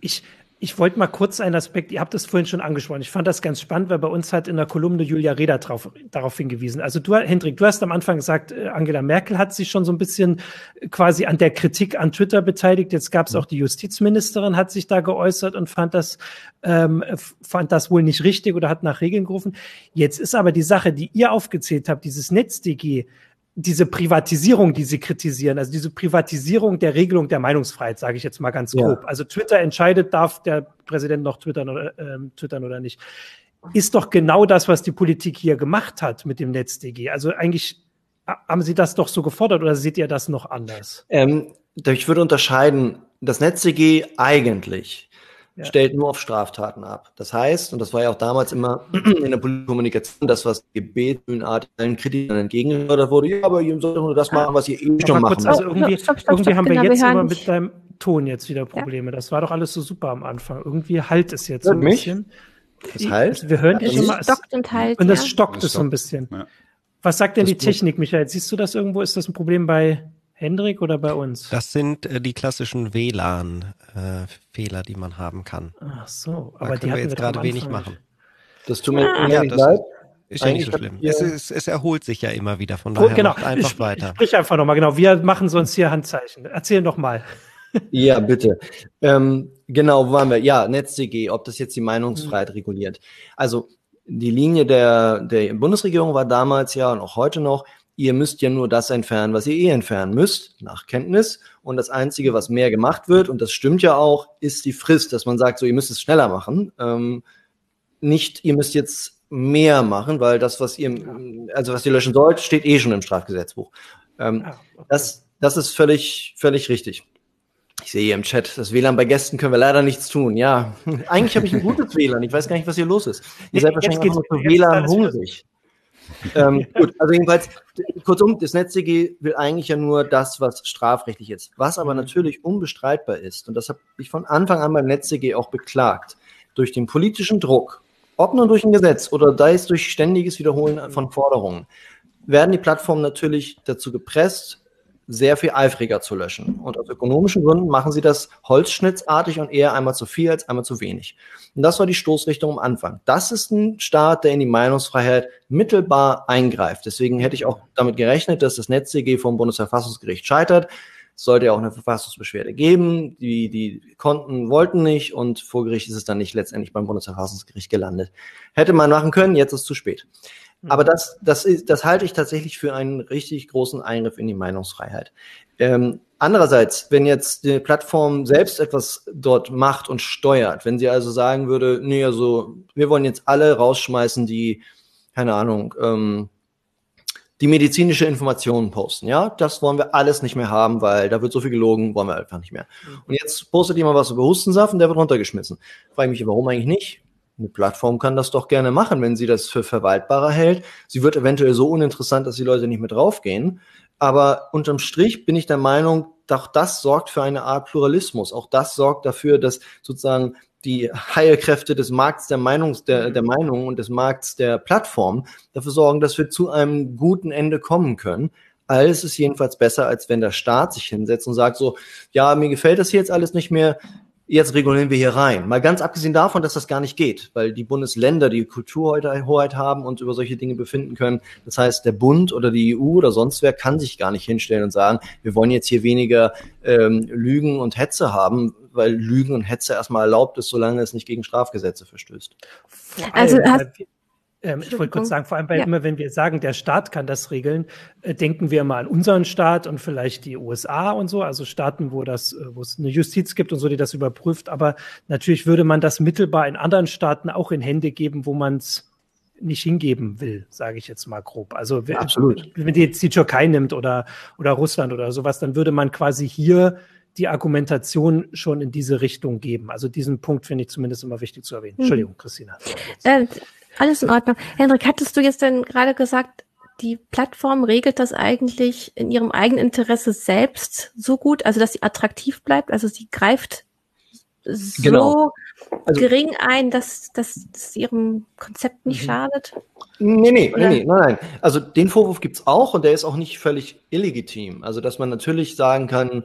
Ich wollte mal kurz einen Aspekt, ihr habt das vorhin schon angesprochen, ich fand das ganz spannend, weil bei uns hat in der Kolumne Julia Reda darauf hingewiesen. Also du, Hendrik, du hast am Anfang gesagt, Angela Merkel hat sich schon so ein bisschen quasi an der Kritik an Twitter beteiligt. Jetzt gab es auch die Justizministerin, hat sich da geäußert und fand das wohl nicht richtig oder hat nach Regeln gerufen. Jetzt ist aber die Sache, die ihr aufgezählt habt, dieses NetzDG, diese Privatisierung, die sie kritisieren, also diese Privatisierung der Regelung der Meinungsfreiheit, sage ich jetzt mal ganz grob. Also Twitter entscheidet, darf der Präsident noch twittern oder nicht. Ist doch genau das, was die Politik hier gemacht hat mit dem NetzDG. Also eigentlich haben sie das doch so gefordert oder seht ihr das noch anders? Ich würde unterscheiden, das NetzDG eigentlich stellt nur auf Straftaten ab. Das heißt, und das war ja auch damals immer in der politischen Kommunikation, das, was gebetsmühlenartig allen Kritikern entgegengefordert wurde, aber ihr sollt nur das machen, was ihr eh schon machen. Also irgendwie haben wir jetzt immer mit deinem Ton jetzt wieder Probleme. Ja. Das war doch alles so super am Anfang. Irgendwie halt es jetzt so ein bisschen. Das heißt, wir hören dich immer. Es stockt und halt. Und das stockt es so ein bisschen. Ja. Was sagt denn die Technik, Michael? Siehst du das irgendwo? Ist das ein Problem bei Hendrik oder bei uns? Das sind die klassischen WLAN-Fehler, die man haben kann. Ach so, aber da können wir jetzt gerade wenig machen. Das tut mir leid. Ist ja nicht so schlimm. Es erholt sich ja immer wieder, von daher macht einfach weiter. Sprich einfach nochmal, wir machen sonst hier Handzeichen. Erzähl nochmal. Ja, bitte. Genau, wo waren wir? Ja, NetzDG, ob das jetzt die Meinungsfreiheit reguliert. Also die Linie der Bundesregierung war damals ja und auch heute noch, ihr müsst ja nur das entfernen, was ihr eh entfernen müsst, nach Kenntnis. Und das Einzige, was mehr gemacht wird, und das stimmt ja auch, ist die Frist, dass man sagt, so, ihr müsst es schneller machen. Nicht, ihr müsst jetzt mehr machen, weil das, was ihr löschen sollt, steht eh schon im Strafgesetzbuch. Das ist völlig, völlig richtig. Ich sehe hier im Chat, das WLAN bei Gästen können wir leider nichts tun. Ja, eigentlich habe ich ein gutes WLAN. Ich weiß gar nicht, was hier los ist. Ihr seid wahrscheinlich auch für WLAN hungrig. Gut, also jedenfalls, kurzum, das NetzDG will eigentlich ja nur das, was strafrechtlich ist. Was aber natürlich unbestreitbar ist, und das habe ich von Anfang an beim NetzDG auch beklagt, durch den politischen Druck, ob nur durch ein Gesetz oder da ist durch ständiges Wiederholen von Forderungen, werden die Plattformen natürlich dazu gepresst, sehr viel eifriger zu löschen. Und aus ökonomischen Gründen machen sie das holzschnittartig und eher einmal zu viel als einmal zu wenig. Und das war die Stoßrichtung am Anfang. Das ist ein Staat, der in die Meinungsfreiheit mittelbar eingreift. Deswegen hätte ich auch damit gerechnet, dass das NetzDG vom Bundesverfassungsgericht scheitert. Es sollte ja auch eine Verfassungsbeschwerde geben. Die konnten, wollten nicht und vor Gericht ist es dann nicht letztendlich beim Bundesverfassungsgericht gelandet. Hätte man machen können, jetzt ist es zu spät. Aber das halte ich tatsächlich für einen richtig großen Eingriff in die Meinungsfreiheit. Andererseits, wenn jetzt die Plattform selbst etwas dort macht und steuert, wenn sie also sagen würde, nee, also wir wollen jetzt alle rausschmeißen, die, keine Ahnung, die medizinische Informationen posten. Ja, das wollen wir alles nicht mehr haben, weil da wird so viel gelogen, wollen wir einfach nicht mehr. Und jetzt postet jemand was über Hustensaft und der wird runtergeschmissen. Frage mich, warum eigentlich nicht? Eine Plattform kann das doch gerne machen, wenn sie das für verwaltbarer hält. Sie wird eventuell so uninteressant, dass die Leute nicht mehr draufgehen. Aber unterm Strich bin ich der Meinung, auch das sorgt für eine Art Pluralismus. Auch das sorgt dafür, dass sozusagen die Heilkräfte des Markts der Meinung und des Markts der Plattform dafür sorgen, dass wir zu einem guten Ende kommen können. Alles ist jedenfalls besser, als wenn der Staat sich hinsetzt und sagt so, ja, mir gefällt das hier jetzt alles nicht mehr, jetzt regulieren wir hier rein. Mal ganz abgesehen davon, dass das gar nicht geht, weil die Bundesländer die Kulturhoheit haben und über solche Dinge befinden können. Das heißt, der Bund oder die EU oder sonst wer kann sich gar nicht hinstellen und sagen, wir wollen jetzt hier weniger Lügen und Hetze haben, weil Lügen und Hetze erstmal erlaubt ist, solange es nicht gegen Strafgesetze verstößt. Also ich wollte kurz sagen, vor allem, weil immer, wenn wir sagen, der Staat kann das regeln, denken wir immer an unseren Staat und vielleicht die USA und so, also Staaten, wo es eine Justiz gibt und so, die das überprüft. Aber natürlich würde man das mittelbar in anderen Staaten auch in Hände geben, wo man es nicht hingeben will, sage ich jetzt mal grob. Also ja, wenn die jetzt die Türkei nimmt oder Russland oder sowas, dann würde man quasi hier die Argumentation schon in diese Richtung geben. Also diesen Punkt finde ich zumindest immer wichtig zu erwähnen. Entschuldigung, Christina. Alles in Ordnung. Hendrik, hattest du jetzt denn gerade gesagt, die Plattform regelt das eigentlich in ihrem eigenen Interesse selbst so gut, also dass sie attraktiv bleibt, also sie greift so gering ein, dass es ihrem Konzept nicht schadet? Nein. Also den Vorwurf gibt's auch und der ist auch nicht völlig illegitim. Also dass man natürlich sagen kann,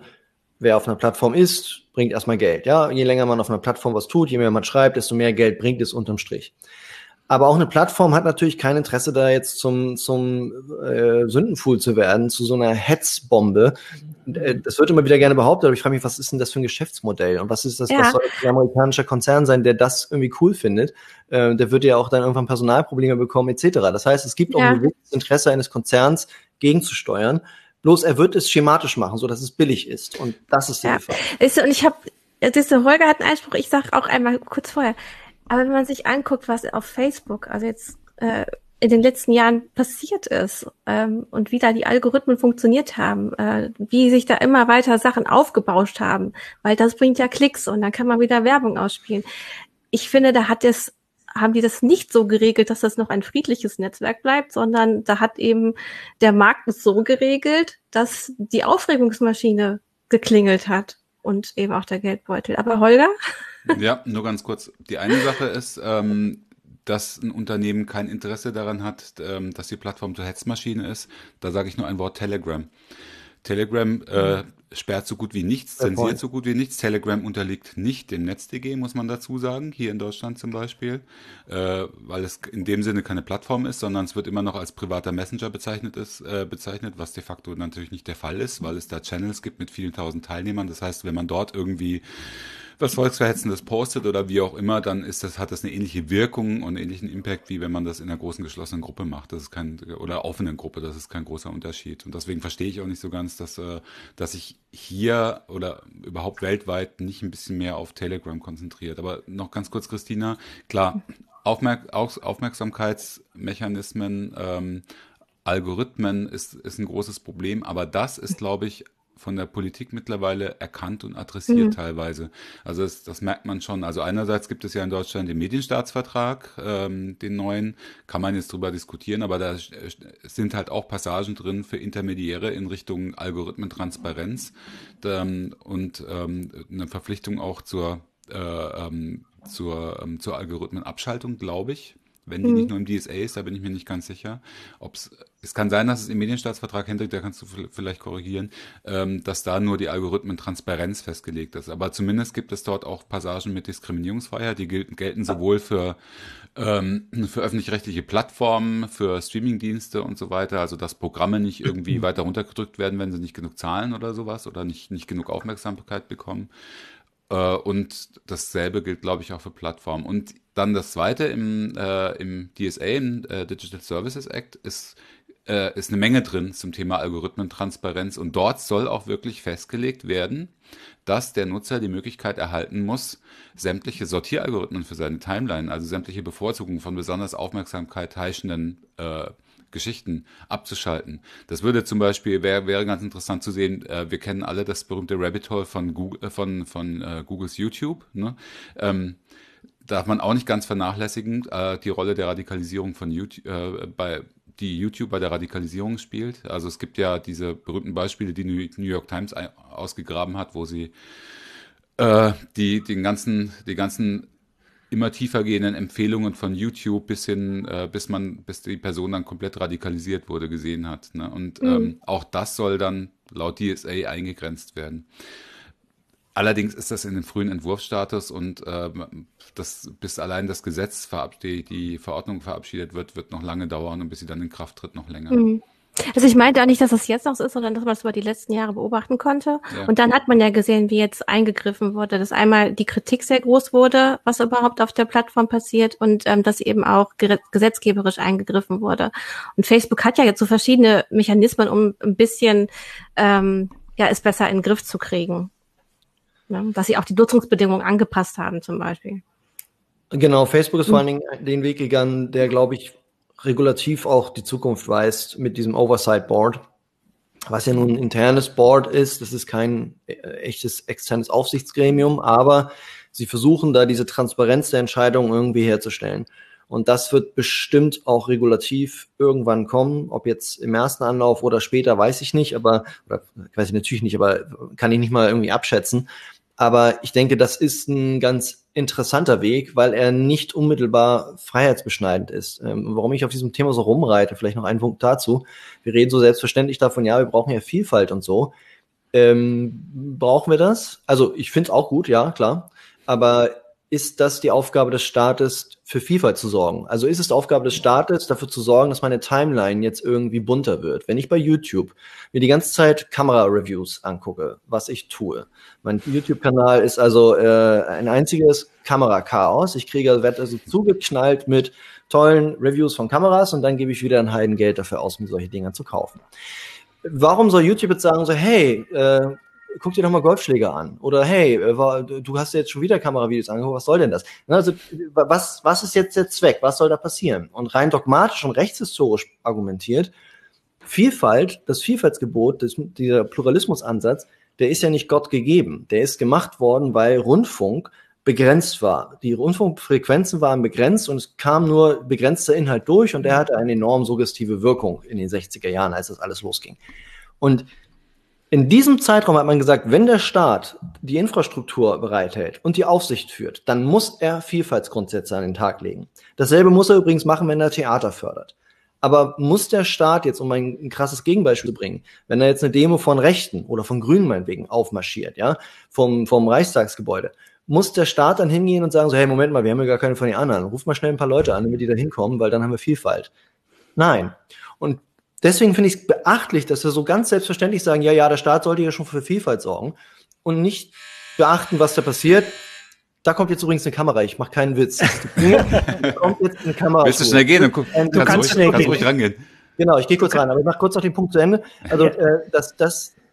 wer auf einer Plattform ist, bringt erstmal Geld. Ja, je länger man auf einer Plattform was tut, je mehr man schreibt, desto mehr Geld bringt es unterm Strich. Aber auch eine Plattform hat natürlich kein Interesse, da jetzt zum Sündenfuhl zu werden, zu so einer Hetzbombe. Das wird immer wieder gerne behauptet, aber ich frage mich, was ist denn das für ein Geschäftsmodell? Und was ist das, was soll ein amerikanischer Konzern sein, der das irgendwie cool findet? Der wird ja auch dann irgendwann Personalprobleme bekommen, etc. Das heißt, es gibt auch ein gewisses Interesse eines Konzerns, gegenzusteuern. Bloß er wird es schematisch machen, sodass es billig ist. Und das ist der Fall. Und ich habe, Holger hat einen Einspruch, ich sage auch einmal kurz vorher, aber wenn man sich anguckt, was auf Facebook, also jetzt in den letzten Jahren passiert ist und wie da die Algorithmen funktioniert haben, wie sich da immer weiter Sachen aufgebauscht haben, weil das bringt ja Klicks und dann kann man wieder Werbung ausspielen. Ich finde, haben die das nicht so geregelt, dass das noch ein friedliches Netzwerk bleibt, sondern da hat eben der Markt es so geregelt, dass die Aufregungsmaschine geklingelt hat und eben auch der Geldbeutel. Aber Holger? Ja, nur ganz kurz. Die eine Sache ist, dass ein Unternehmen kein Interesse daran hat, dass die Plattform zur Hetzmaschine ist. Da sage ich nur ein Wort: Telegram. Telegram sperrt so gut wie nichts, zensiert so gut wie nichts. Telegram unterliegt nicht dem NetzDG, muss man dazu sagen, hier in Deutschland zum Beispiel, weil es in dem Sinne keine Plattform ist, sondern es wird immer noch als privater Messenger bezeichnet, was de facto natürlich nicht der Fall ist, weil es da Channels gibt mit vielen tausend Teilnehmern. Das heißt, wenn man dort irgendwie was Volksverhetzendes postet oder wie auch immer, dann hat das eine ähnliche Wirkung und ähnlichen Impact, wie wenn man das in einer großen geschlossenen Gruppe macht. Das ist offenen Gruppe, das ist kein großer Unterschied. Und deswegen verstehe ich auch nicht so ganz, dass sich hier oder überhaupt weltweit nicht ein bisschen mehr auf Telegram konzentriert. Aber noch ganz kurz, Christina, klar, Aufmerksamkeitsmechanismen, Algorithmen ist ein großes Problem, aber das ist, glaube ich, von der Politik mittlerweile erkannt und adressiert teilweise. Also das merkt man schon. Also einerseits gibt es ja in Deutschland den Medienstaatsvertrag, den neuen, kann man jetzt drüber diskutieren, aber da sind halt auch Passagen drin für Intermediäre in Richtung Algorithmentransparenz und eine Verpflichtung auch zur Algorithmenabschaltung, glaube ich. Wenn die nicht nur im DSA ist, da bin ich mir nicht ganz sicher. Es kann sein, dass es im Medienstaatsvertrag, Hendrik, da kannst du vielleicht korrigieren, dass da nur die Algorithmen-Transparenz festgelegt ist. Aber zumindest gibt es dort auch Passagen mit Diskriminierungsfreiheit, die gelten sowohl für öffentlich-rechtliche Plattformen, für Streamingdienste und so weiter. Also, dass Programme nicht irgendwie weiter runtergedrückt werden, wenn sie nicht genug zahlen oder sowas oder nicht genug Aufmerksamkeit bekommen. Und dasselbe gilt, glaube ich, auch für Plattformen. Und dann das Zweite im DSA, im Digital Services Act, ist eine Menge drin zum Thema Algorithmentransparenz. Und dort soll auch wirklich festgelegt werden, dass der Nutzer die Möglichkeit erhalten muss, sämtliche Sortieralgorithmen für seine Timeline, also sämtliche Bevorzugungen von besonders Aufmerksamkeit heischenden Geschichten abzuschalten. Das würde zum Beispiel, wäre ganz interessant zu sehen, wir kennen alle das berühmte Rabbit Hole von Google, von Googles YouTube, ne? Darf man auch nicht ganz vernachlässigen, die Rolle der Radikalisierung von YouTube, die YouTube bei der Radikalisierung spielt. Also es gibt ja diese berühmten Beispiele, die New York Times ausgegraben hat, wo sie die ganzen immer tiefer gehenden Empfehlungen von YouTube bis die Person dann komplett radikalisiert wurde, gesehen hat. Ne? Und auch das soll dann laut DSA eingegrenzt werden. Allerdings ist das in dem frühen Entwurfsstatus und bis allein das Gesetz die Verordnung verabschiedet wird, wird noch lange dauern und bis sie dann in Kraft tritt, noch länger. Mhm. Also ich meine da nicht, dass das jetzt noch so ist, sondern dass man das über die letzten Jahre beobachten konnte. Ja. Und dann hat man ja gesehen, wie jetzt eingegriffen wurde, dass einmal die Kritik sehr groß wurde, was überhaupt auf der Plattform passiert und dass eben auch gesetzgeberisch eingegriffen wurde. Und Facebook hat ja jetzt so verschiedene Mechanismen, um ein bisschen es besser in den Griff zu kriegen. Ja, dass sie auch die Nutzungsbedingungen angepasst haben zum Beispiel. Genau, Facebook ist vor allen Dingen den Weg gegangen, der, glaube ich, regulativ auch die Zukunft weist mit diesem Oversight Board, was ja nun ein internes Board ist. Das ist kein echtes externes Aufsichtsgremium, aber sie versuchen da diese Transparenz der Entscheidungen irgendwie herzustellen. Und das wird bestimmt auch regulativ irgendwann kommen, ob jetzt im ersten Anlauf oder später, weiß ich nicht, aber kann ich nicht mal irgendwie abschätzen. Aber ich denke, das ist ein ganz interessanter Weg, weil er nicht unmittelbar freiheitsbeschneidend ist. Warum ich auf diesem Thema so rumreite, vielleicht noch einen Punkt dazu. Wir reden so selbstverständlich davon, ja, wir brauchen ja Vielfalt und so. Brauchen wir das? Also ich finde es auch gut, ja, klar. Aber ist das die Aufgabe des Staates, für Vielfalt zu sorgen? Also ist es die Aufgabe des Staates, dafür zu sorgen, dass meine Timeline jetzt irgendwie bunter wird? Wenn ich bei YouTube mir die ganze Zeit Kamera-Reviews angucke, was ich tue. Mein YouTube-Kanal ist also ein einziges Kamera-Chaos. Ich werde also zugeknallt mit tollen Reviews von Kameras und dann gebe ich wieder ein Heidengeld dafür aus, mir solche Dinger zu kaufen. Warum soll YouTube jetzt sagen so, hey, guck dir doch mal Golfschläger an. Oder hey, du hast dir jetzt schon wieder Kameravideos angeguckt, was soll denn das? Also was ist jetzt der Zweck? Was soll da passieren? Und rein dogmatisch und rechtshistorisch argumentiert, Vielfalt, das Vielfaltsgebot, dieser Pluralismusansatz, der ist ja nicht Gott gegeben. Der ist gemacht worden, weil Rundfunk begrenzt war. Die Rundfunkfrequenzen waren begrenzt und es kam nur begrenzter Inhalt durch und der hatte eine enorm suggestive Wirkung in den 60er Jahren, als das alles losging. Und in diesem Zeitraum hat man gesagt, wenn der Staat die Infrastruktur bereithält und die Aufsicht führt, dann muss er Vielfaltsgrundsätze an den Tag legen. Dasselbe muss er übrigens machen, wenn er Theater fördert. Aber muss der Staat jetzt, um ein krasses Gegenbeispiel zu bringen, wenn er jetzt eine Demo von Rechten oder von Grünen meinetwegen aufmarschiert, ja, vom Reichstagsgebäude, muss der Staat dann hingehen und sagen so, hey, Moment mal, wir haben ja gar keine von den anderen. Ruf mal schnell ein paar Leute an, damit die da hinkommen, weil dann haben wir Vielfalt. Nein. Und deswegen finde ich es beachtlich, dass wir so ganz selbstverständlich sagen, ja, der Staat sollte ja schon für Vielfalt sorgen und nicht beachten, was da passiert. Da kommt jetzt übrigens eine Kamera, ich mache keinen Witz. Da kommt jetzt eine Kamera. Willst du schnell gehen? Dann kannst du ruhig rangehen. Genau, ich gehe kurz rein, aber ich mache kurz noch den Punkt zu Ende. Also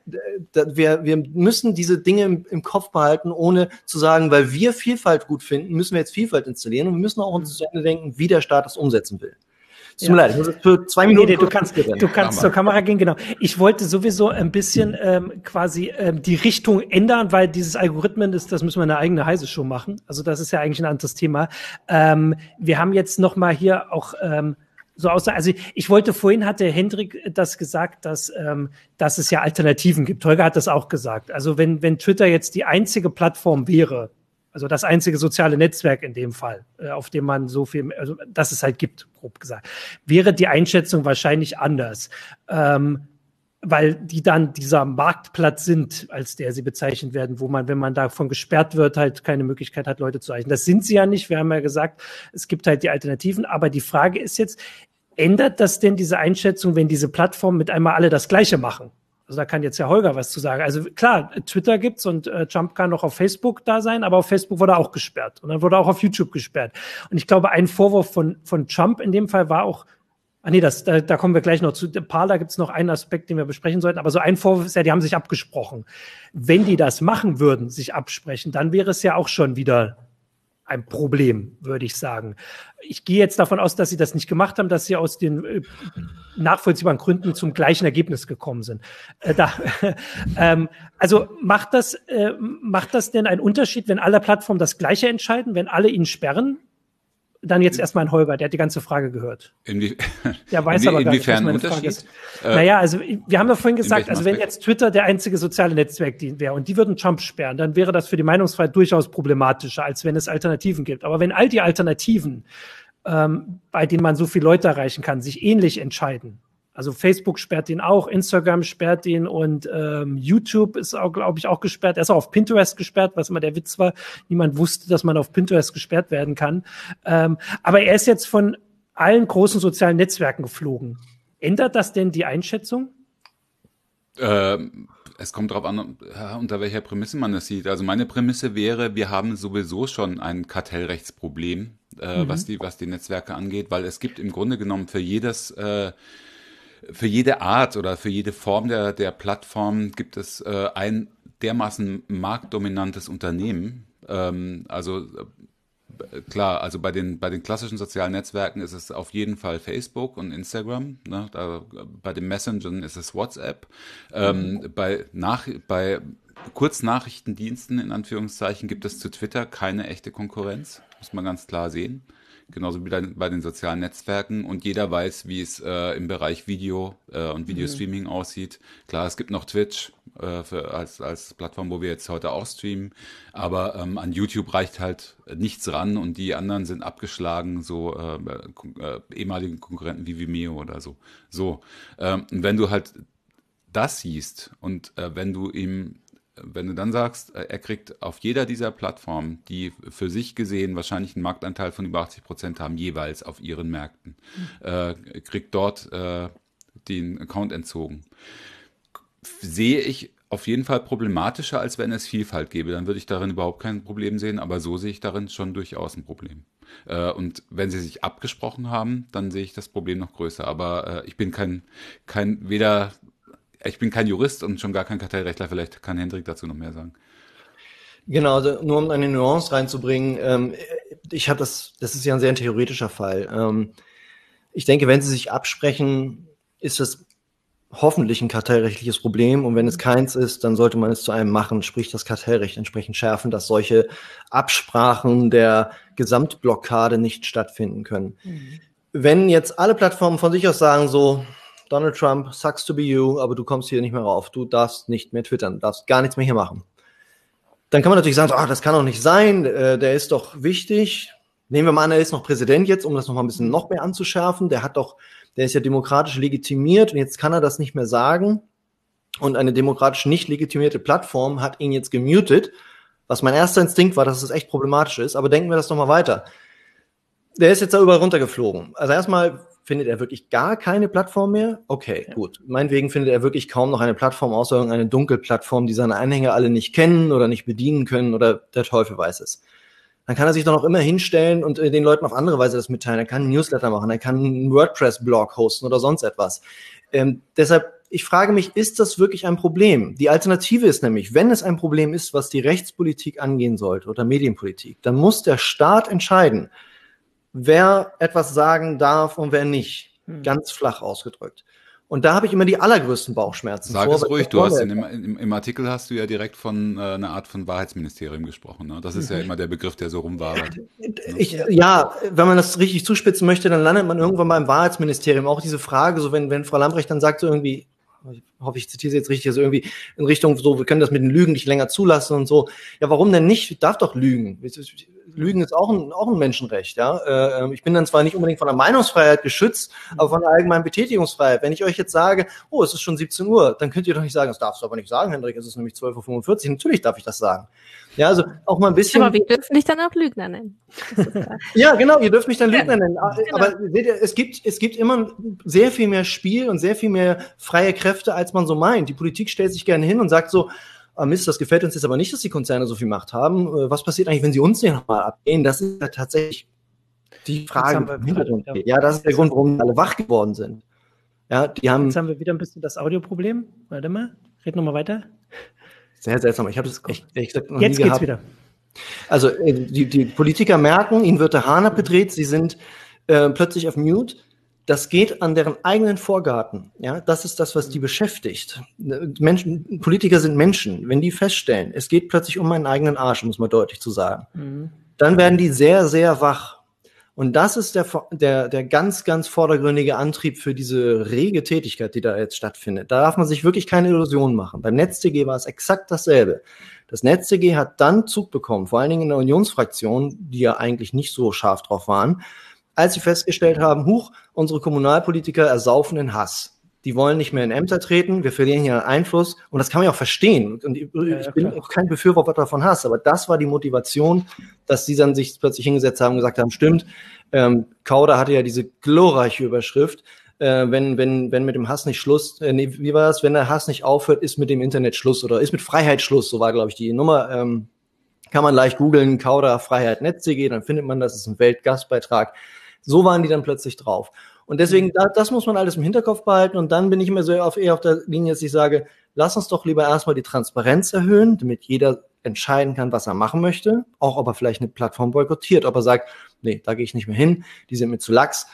wir müssen diese Dinge im Kopf behalten, ohne zu sagen, weil wir Vielfalt gut finden, müssen wir jetzt Vielfalt installieren und wir müssen auch uns zu Ende denken, wie der Staat das umsetzen will. Tut mir leid, für 2 Minuten. Nee, du kannst zur Kamera gehen, genau. Ich wollte sowieso ein bisschen die Richtung ändern, weil dieses Algorithmen ist, das müssen wir eine eigene Heise Show machen. Also das ist ja eigentlich ein anderes Thema. Wir haben jetzt nochmal hier auch vorhin hatte Hendrik das gesagt, dass es ja Alternativen gibt. Holger hat das auch gesagt. Also wenn Twitter jetzt die einzige Plattform wäre, also das einzige soziale Netzwerk in dem Fall, auf dem man so viel, also dass es halt gibt, grob gesagt, wäre die Einschätzung wahrscheinlich anders, weil die dann dieser Marktplatz sind, als der sie bezeichnet werden, wo man, wenn man davon gesperrt wird, halt keine Möglichkeit hat, Leute zu erreichen. Das sind sie ja nicht, wir haben ja gesagt, es gibt halt die Alternativen, aber die Frage ist jetzt, ändert das denn diese Einschätzung, wenn diese Plattformen mit einmal alle das Gleiche machen? Also da kann jetzt ja Holger was zu sagen. Also klar, Twitter gibt's und Trump kann noch auf Facebook da sein, aber auf Facebook wurde er auch gesperrt und dann wurde er auch auf YouTube gesperrt. Und ich glaube, ein Vorwurf von Trump in dem Fall war auch, da kommen wir gleich noch zu. Parler gibt's noch einen Aspekt, den wir besprechen sollten, aber so ein Vorwurf ist ja, die haben sich abgesprochen. Wenn die das machen würden, sich absprechen, dann wäre es ja auch schon wieder ein Problem, würde ich sagen. Ich gehe jetzt davon aus, dass sie das nicht gemacht haben, dass sie aus den nachvollziehbaren Gründen zum gleichen Ergebnis gekommen sind. Also macht das denn einen Unterschied, wenn alle Plattformen das Gleiche entscheiden, wenn alle ihn sperren? Dann jetzt erstmal ein Holger, der hat die ganze Frage gehört. Der weiß aber gar nicht, was meine Frage ist. Naja, also wir haben ja vorhin gesagt, also wenn jetzt Twitter der einzige soziale Netzwerk wäre und die würden Trump sperren, dann wäre das für die Meinungsfreiheit durchaus problematischer, als wenn es Alternativen gibt. Aber wenn all die Alternativen, bei denen man so viele Leute erreichen kann, sich ähnlich entscheiden, also Facebook sperrt ihn auch, Instagram sperrt ihn und YouTube ist auch, glaube ich, auch gesperrt. Er ist auch auf Pinterest gesperrt, was immer der Witz war. Niemand wusste, dass man auf Pinterest gesperrt werden kann. Aber er ist jetzt von allen großen sozialen Netzwerken geflogen. Ändert das denn die Einschätzung? Es kommt darauf an, unter welcher Prämisse man das sieht. Also meine Prämisse wäre, wir haben sowieso schon ein Kartellrechtsproblem, was die Netzwerke angeht, weil es gibt im Grunde genommen für jede Art oder für jede Form der Plattform gibt es ein dermaßen marktdominantes Unternehmen. Klar, also bei den klassischen sozialen Netzwerken ist es auf jeden Fall Facebook und Instagram. Ne? Bei den Messengern ist es WhatsApp. Bei Kurznachrichtendiensten in Anführungszeichen gibt es zu Twitter keine echte Konkurrenz, muss man ganz klar sehen. Genauso wie bei den sozialen Netzwerken. Und jeder weiß, wie es im Bereich Video und Videostreaming aussieht. Klar, es gibt noch Twitch als Plattform, wo wir jetzt heute auch streamen. Aber an YouTube reicht halt nichts ran. Und die anderen sind abgeschlagen, so ehemalige Konkurrenten wie Vimeo oder so. Wenn du halt das siehst und wenn du dann sagst, er kriegt auf jeder dieser Plattformen, die für sich gesehen wahrscheinlich einen Marktanteil von über 80% haben, jeweils auf ihren Märkten, kriegt dort den Account entzogen. Sehe ich auf jeden Fall problematischer, als wenn es Vielfalt gäbe. Dann würde ich darin überhaupt kein Problem sehen, aber so sehe ich darin schon durchaus ein Problem. Und wenn sie sich abgesprochen haben, dann sehe ich das Problem noch größer. Aber ich bin kein Jurist und schon gar kein Kartellrechtler, vielleicht kann Hendrik dazu noch mehr sagen. Genau, also nur um eine Nuance reinzubringen, das ist ja ein sehr theoretischer Fall. Ich denke, wenn sie sich absprechen, ist das hoffentlich ein kartellrechtliches Problem und wenn es keins ist, dann sollte man es zu einem machen, sprich das Kartellrecht entsprechend schärfen, dass solche Absprachen der Gesamtblockade nicht stattfinden können. Mhm. Wenn jetzt alle Plattformen von sich aus sagen, so, Donald Trump, sucks to be you, aber du kommst hier nicht mehr rauf. Du darfst nicht mehr twittern, darfst gar nichts mehr hier machen. Dann kann man natürlich sagen, das kann doch nicht sein, der ist doch wichtig. Nehmen wir mal an, er ist noch Präsident jetzt, um das nochmal ein bisschen noch mehr anzuschärfen. Der ist ja demokratisch legitimiert und jetzt kann er das nicht mehr sagen. Und eine demokratisch nicht legitimierte Plattform hat ihn jetzt gemutet, was mein erster Instinkt war, dass es echt problematisch ist. Aber denken wir das doch mal weiter. Der ist jetzt da überall runtergeflogen. Also erstmal, findet er wirklich gar keine Plattform mehr? Okay, gut. Meinetwegen findet er wirklich kaum noch eine Plattform, außer irgendeine Dunkelplattform, die seine Anhänger alle nicht kennen oder nicht bedienen können oder der Teufel weiß es. Dann kann er sich doch noch immer hinstellen und den Leuten auf andere Weise das mitteilen. Er kann einen Newsletter machen, er kann einen WordPress-Blog hosten oder sonst etwas. Deshalb, ich frage mich, ist das wirklich ein Problem? Die Alternative ist nämlich, wenn es ein Problem ist, was die Rechtspolitik angehen sollte oder Medienpolitik, dann muss der Staat entscheiden, wer etwas sagen darf und wer nicht. Ganz flach ausgedrückt. Und da habe ich immer die allergrößten Bauchschmerzen. Sag es ruhig, du hast im Artikel hast du ja direkt von einer Art von Wahrheitsministerium gesprochen. Ne? Das ist ja immer der Begriff, der so rumwabert. Wenn man das richtig zuspitzen möchte, dann landet man irgendwann mal im Wahrheitsministerium. Auch diese Frage, so wenn Frau Lambrecht dann sagt, so irgendwie, ich hoffe, ich zitiere sie jetzt richtig, also irgendwie in Richtung so, wir können das mit den Lügen nicht länger zulassen und so. Ja, warum denn nicht? Ich darf doch lügen. Lügen ist auch ein Menschenrecht. Ja? Ich bin dann zwar nicht unbedingt von der Meinungsfreiheit geschützt, aber von der allgemeinen Betätigungsfreiheit. Wenn ich euch jetzt sage, es ist schon 17 Uhr, dann könnt ihr doch nicht sagen, das darfst du aber nicht sagen, Hendrik, es ist nämlich 12.45 Uhr. Natürlich darf ich das sagen. Ja, also auch mal ein bisschen. Aber wir dürfen dich dann auch Lügner nennen. Ja, genau, ihr dürft mich dann Lügner nennen. Aber seht ihr, es gibt immer sehr viel mehr Spiel und sehr viel mehr freie Kräfte, als man so meint. Die Politik stellt sich gerne hin und sagt so, Mist, das gefällt uns jetzt aber nicht, dass die Konzerne so viel Macht haben. Was passiert eigentlich, wenn sie uns den mal abgehen? Das ist ja tatsächlich die Frage im Hintergrund. Ja, das ist der Grund, warum alle wach geworden sind. Ja, jetzt haben wir wieder ein bisschen das Audioproblem. Warte mal, red nochmal weiter. Sehr seltsam. Ich habe das echt noch nie gehabt. Jetzt geht's wieder. Also die Politiker merken, ihnen wird der Hahn abgedreht, sie sind plötzlich auf Mute. Das geht an deren eigenen Vorgarten. Ja? Das ist das, was die beschäftigt. Menschen, Politiker sind Menschen. Wenn die feststellen, es geht plötzlich um meinen eigenen Arsch, muss man deutlich zu sagen, dann werden die sehr, sehr wach. Und das ist der ganz, ganz vordergründige Antrieb für diese rege Tätigkeit, die da jetzt stattfindet. Da darf man sich wirklich keine Illusionen machen. Beim NetzDG war es exakt dasselbe. Das NetzDG hat dann Zug bekommen, vor allen Dingen in der Unionsfraktion, die ja eigentlich nicht so scharf drauf waren, als sie festgestellt haben, huch, unsere Kommunalpolitiker ersaufen in Hass. Die wollen nicht mehr in Ämter treten, wir verlieren hier Einfluss. Und das kann man ja auch verstehen. Und ich bin auch kein Befürworter von Hass, aber das war die Motivation, dass die dann sich plötzlich hingesetzt haben und gesagt haben, stimmt, Kauder hatte ja diese glorreiche Überschrift, wenn mit dem Hass nicht Schluss, wie war das, wenn der Hass nicht aufhört, ist mit dem Internet Schluss oder ist mit Freiheit Schluss, so war, glaube ich, die Nummer. Kann man leicht googeln, Kauder, Freiheit, NetzDG, dann findet man, das ist ein Weltgastbeitrag. So waren die dann plötzlich drauf. Und deswegen, das muss man alles im Hinterkopf behalten. Und dann bin ich immer so eher auf der Linie, dass ich sage, lass uns doch lieber erstmal die Transparenz erhöhen, damit jeder entscheiden kann, was er machen möchte. Auch ob er vielleicht eine Plattform boykottiert, ob er sagt, nee, da gehe ich nicht mehr hin, die sind mir zu lax.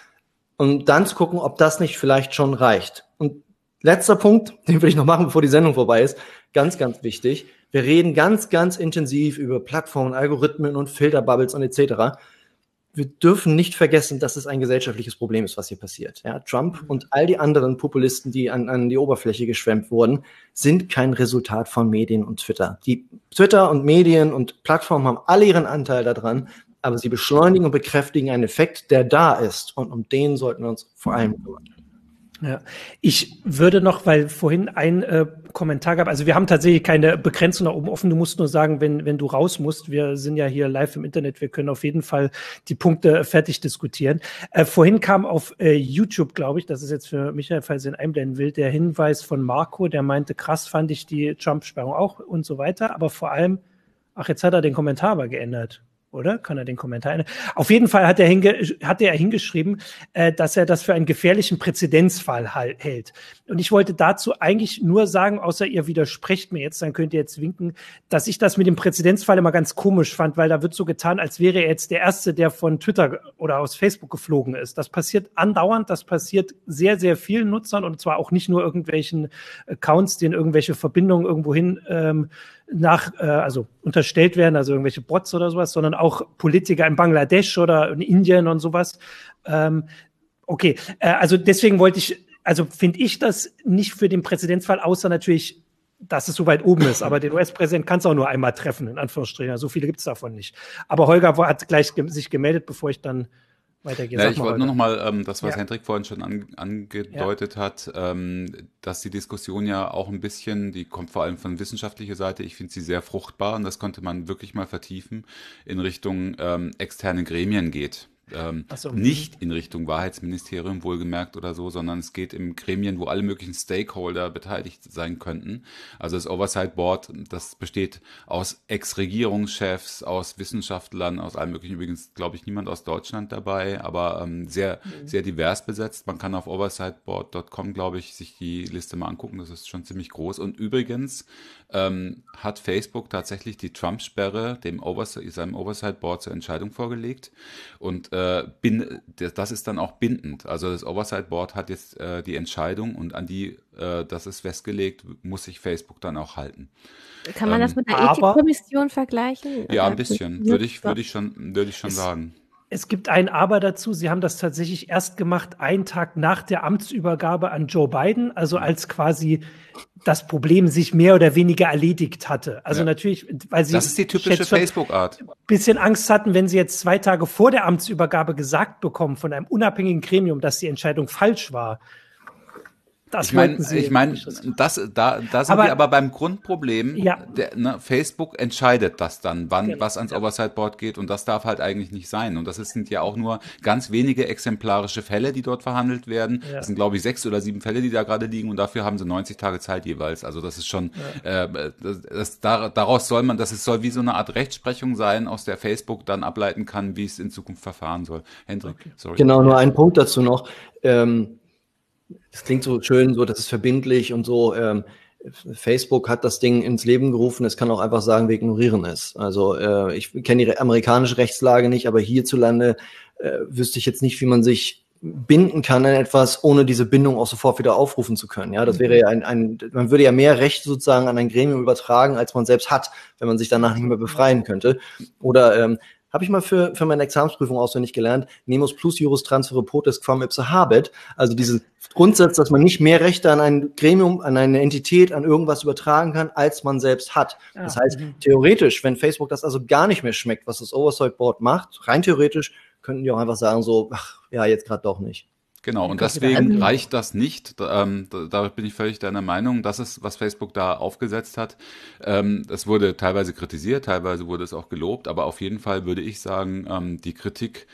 Und dann zu gucken, ob das nicht vielleicht schon reicht. Und letzter Punkt, den will ich noch machen, bevor die Sendung vorbei ist, ganz, ganz wichtig. Wir reden ganz, ganz intensiv über Plattformen, Algorithmen und Filterbubbles und etc. Wir dürfen nicht vergessen, dass es ein gesellschaftliches Problem ist, was hier passiert. Ja, Trump und all die anderen Populisten, die an die Oberfläche geschwemmt wurden, sind kein Resultat von Medien und Twitter. Die Twitter und Medien und Plattformen haben alle ihren Anteil daran, aber sie beschleunigen und bekräftigen einen Effekt, der da ist. Und um den sollten wir uns vor allem kümmern. Ja, ich würde noch, weil vorhin ein Kommentar gab, also wir haben tatsächlich keine Begrenzung nach oben offen, du musst nur sagen, wenn du raus musst, wir sind ja hier live im Internet, wir können auf jeden Fall die Punkte fertig diskutieren. Vorhin kam auf YouTube, glaube ich, das ist jetzt für Michael, falls er ihn einblenden will, der Hinweis von Marco, der meinte, krass fand ich die Trump-Sperrung auch und so weiter, aber vor allem, ach, jetzt hat er den Kommentar aber geändert. Oder? Kann er den Kommentar ändern? Auf jeden Fall hat er hingeschrieben, dass er das für einen gefährlichen Präzedenzfall hält. Und ich wollte dazu eigentlich nur sagen, außer ihr widersprecht mir jetzt, dann könnt ihr jetzt winken, dass ich das mit dem Präzedenzfall immer ganz komisch fand, weil da wird so getan, als wäre er jetzt der Erste, der von Twitter oder aus Facebook geflogen ist. Das passiert andauernd, das passiert sehr, sehr vielen Nutzern und zwar auch nicht nur irgendwelchen Accounts, denen irgendwelche Verbindungen irgendwohin also unterstellt werden, also irgendwelche Bots oder sowas, sondern auch Politiker in Bangladesch oder in Indien und sowas. Also deswegen finde ich das nicht für den Präzedenzfall, außer natürlich, dass es so weit oben ist. Aber den US-Präsidenten kannst du auch nur einmal treffen, in Anführungsstrichen. So viele gibt es davon nicht. Aber Holger hat gleich sich gemeldet, bevor ich dann weitergehe. Ja, ich wollte nur nochmal, das, was Hendrik vorhin schon angedeutet hat, dass die Diskussion ja auch ein bisschen, die kommt vor allem von wissenschaftlicher Seite, ich finde sie sehr fruchtbar und das konnte man wirklich mal vertiefen, in Richtung externe Gremien geht. Nicht in Richtung Wahrheitsministerium wohlgemerkt oder so, sondern es geht in Gremien, wo alle möglichen Stakeholder beteiligt sein könnten. Also das Oversight Board, das besteht aus Ex-Regierungschefs, aus Wissenschaftlern, aus allem möglichen. Übrigens, glaube ich, niemand aus Deutschland dabei, aber sehr divers besetzt. Man kann auf oversightboard.com, glaube ich, sich die Liste mal angucken. Das ist schon ziemlich groß. Und übrigens hat Facebook tatsächlich die Trump-Sperre seinem Oversight Board zur Entscheidung vorgelegt. Und das ist dann auch bindend. Also das Oversight Board hat jetzt die Entscheidung und an die, das ist festgelegt, muss sich Facebook dann auch halten. Kann man das mit einer Ethikkommission vergleichen? Ja, ein bisschen, würde ich schon sagen. Es gibt ein Aber dazu. Sie haben das tatsächlich erst gemacht, einen Tag nach der Amtsübergabe an Joe Biden, also als quasi das Problem sich mehr oder weniger erledigt hatte. Also natürlich, weil sie das ist die typische Facebook-Art. Ein bisschen Angst hatten, wenn sie jetzt 2 Tage vor der Amtsübergabe gesagt bekommen von einem unabhängigen Gremium, dass die Entscheidung falsch war. Da sind wir aber beim Grundproblem, Facebook entscheidet das dann, wann was ans Oversight Board geht und das darf halt eigentlich nicht sein. Und das sind ja auch nur ganz wenige exemplarische Fälle, die dort verhandelt werden. Ja. Das sind, glaube ich, 6 oder 7 Fälle, die da gerade liegen und dafür haben sie 90 Tage Zeit jeweils. Also das ist schon, es soll wie so eine Art Rechtsprechung sein, aus der Facebook dann ableiten kann, wie es in Zukunft verfahren soll. Hendrik, sorry. Genau, nur ein Punkt dazu noch. Das klingt so schön, so das ist verbindlich und so. Facebook hat das Ding ins Leben gerufen, es kann auch einfach sagen, wir ignorieren es. Also ich kenne die amerikanische Rechtslage nicht, aber hierzulande wüsste ich jetzt nicht, wie man sich binden kann an etwas, ohne diese Bindung auch sofort wieder aufrufen zu können. Ja, das wäre ja man würde ja mehr Recht sozusagen an ein Gremium übertragen, als man selbst hat, wenn man sich danach nicht mehr befreien könnte. Oder habe ich mal für meine Examensprüfung auswendig gelernt, Nemos plus Juris transfere potes quam ipse habet, also dieses Grundsatz, dass man nicht mehr Rechte an ein Gremium, an eine Entität, an irgendwas übertragen kann, als man selbst hat. Das heißt, theoretisch, wenn Facebook das also gar nicht mehr schmeckt, was das Oversight Board macht, rein theoretisch könnten die auch einfach sagen so, ach ja, jetzt gerade doch nicht. Genau, und deswegen reicht das nicht. Da bin ich völlig deiner Meinung. Das ist, was Facebook da aufgesetzt hat. Es wurde teilweise kritisiert, teilweise wurde es auch gelobt. Aber auf jeden Fall würde ich sagen, die Kritik,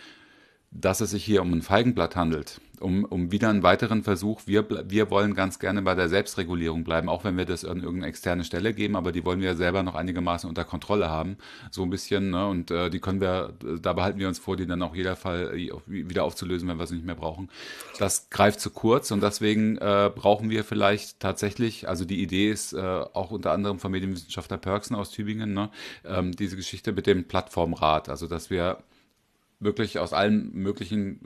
dass es sich hier um ein Feigenblatt handelt, um wieder einen weiteren Versuch. Wir wollen ganz gerne bei der Selbstregulierung bleiben, auch wenn wir das an irgendeine externe Stelle geben, aber die wollen wir ja selber noch einigermaßen unter Kontrolle haben, so ein bisschen, ne? Und die können wir, da behalten wir uns vor, die dann auch jeder Fall wieder aufzulösen, wenn wir es nicht mehr brauchen. Das greift zu kurz und deswegen brauchen wir vielleicht tatsächlich, also die Idee ist auch unter anderem von Medienwissenschaftler Pörksen aus Tübingen, ne? Diese Geschichte mit dem Plattformrat, also dass wir wirklich aus allen möglichen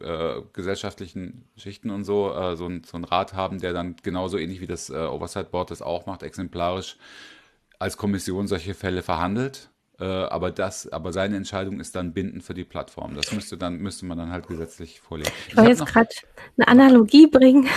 gesellschaftlichen Schichten und so, so ein Rat haben, der dann genauso ähnlich wie das Oversight Board das auch macht, exemplarisch als Kommission solche Fälle verhandelt. Aber seine Entscheidung ist dann bindend für die Plattform. Das müsste man dann halt gesetzlich vorlegen. Ich wollte jetzt gerade eine Analogie bringen,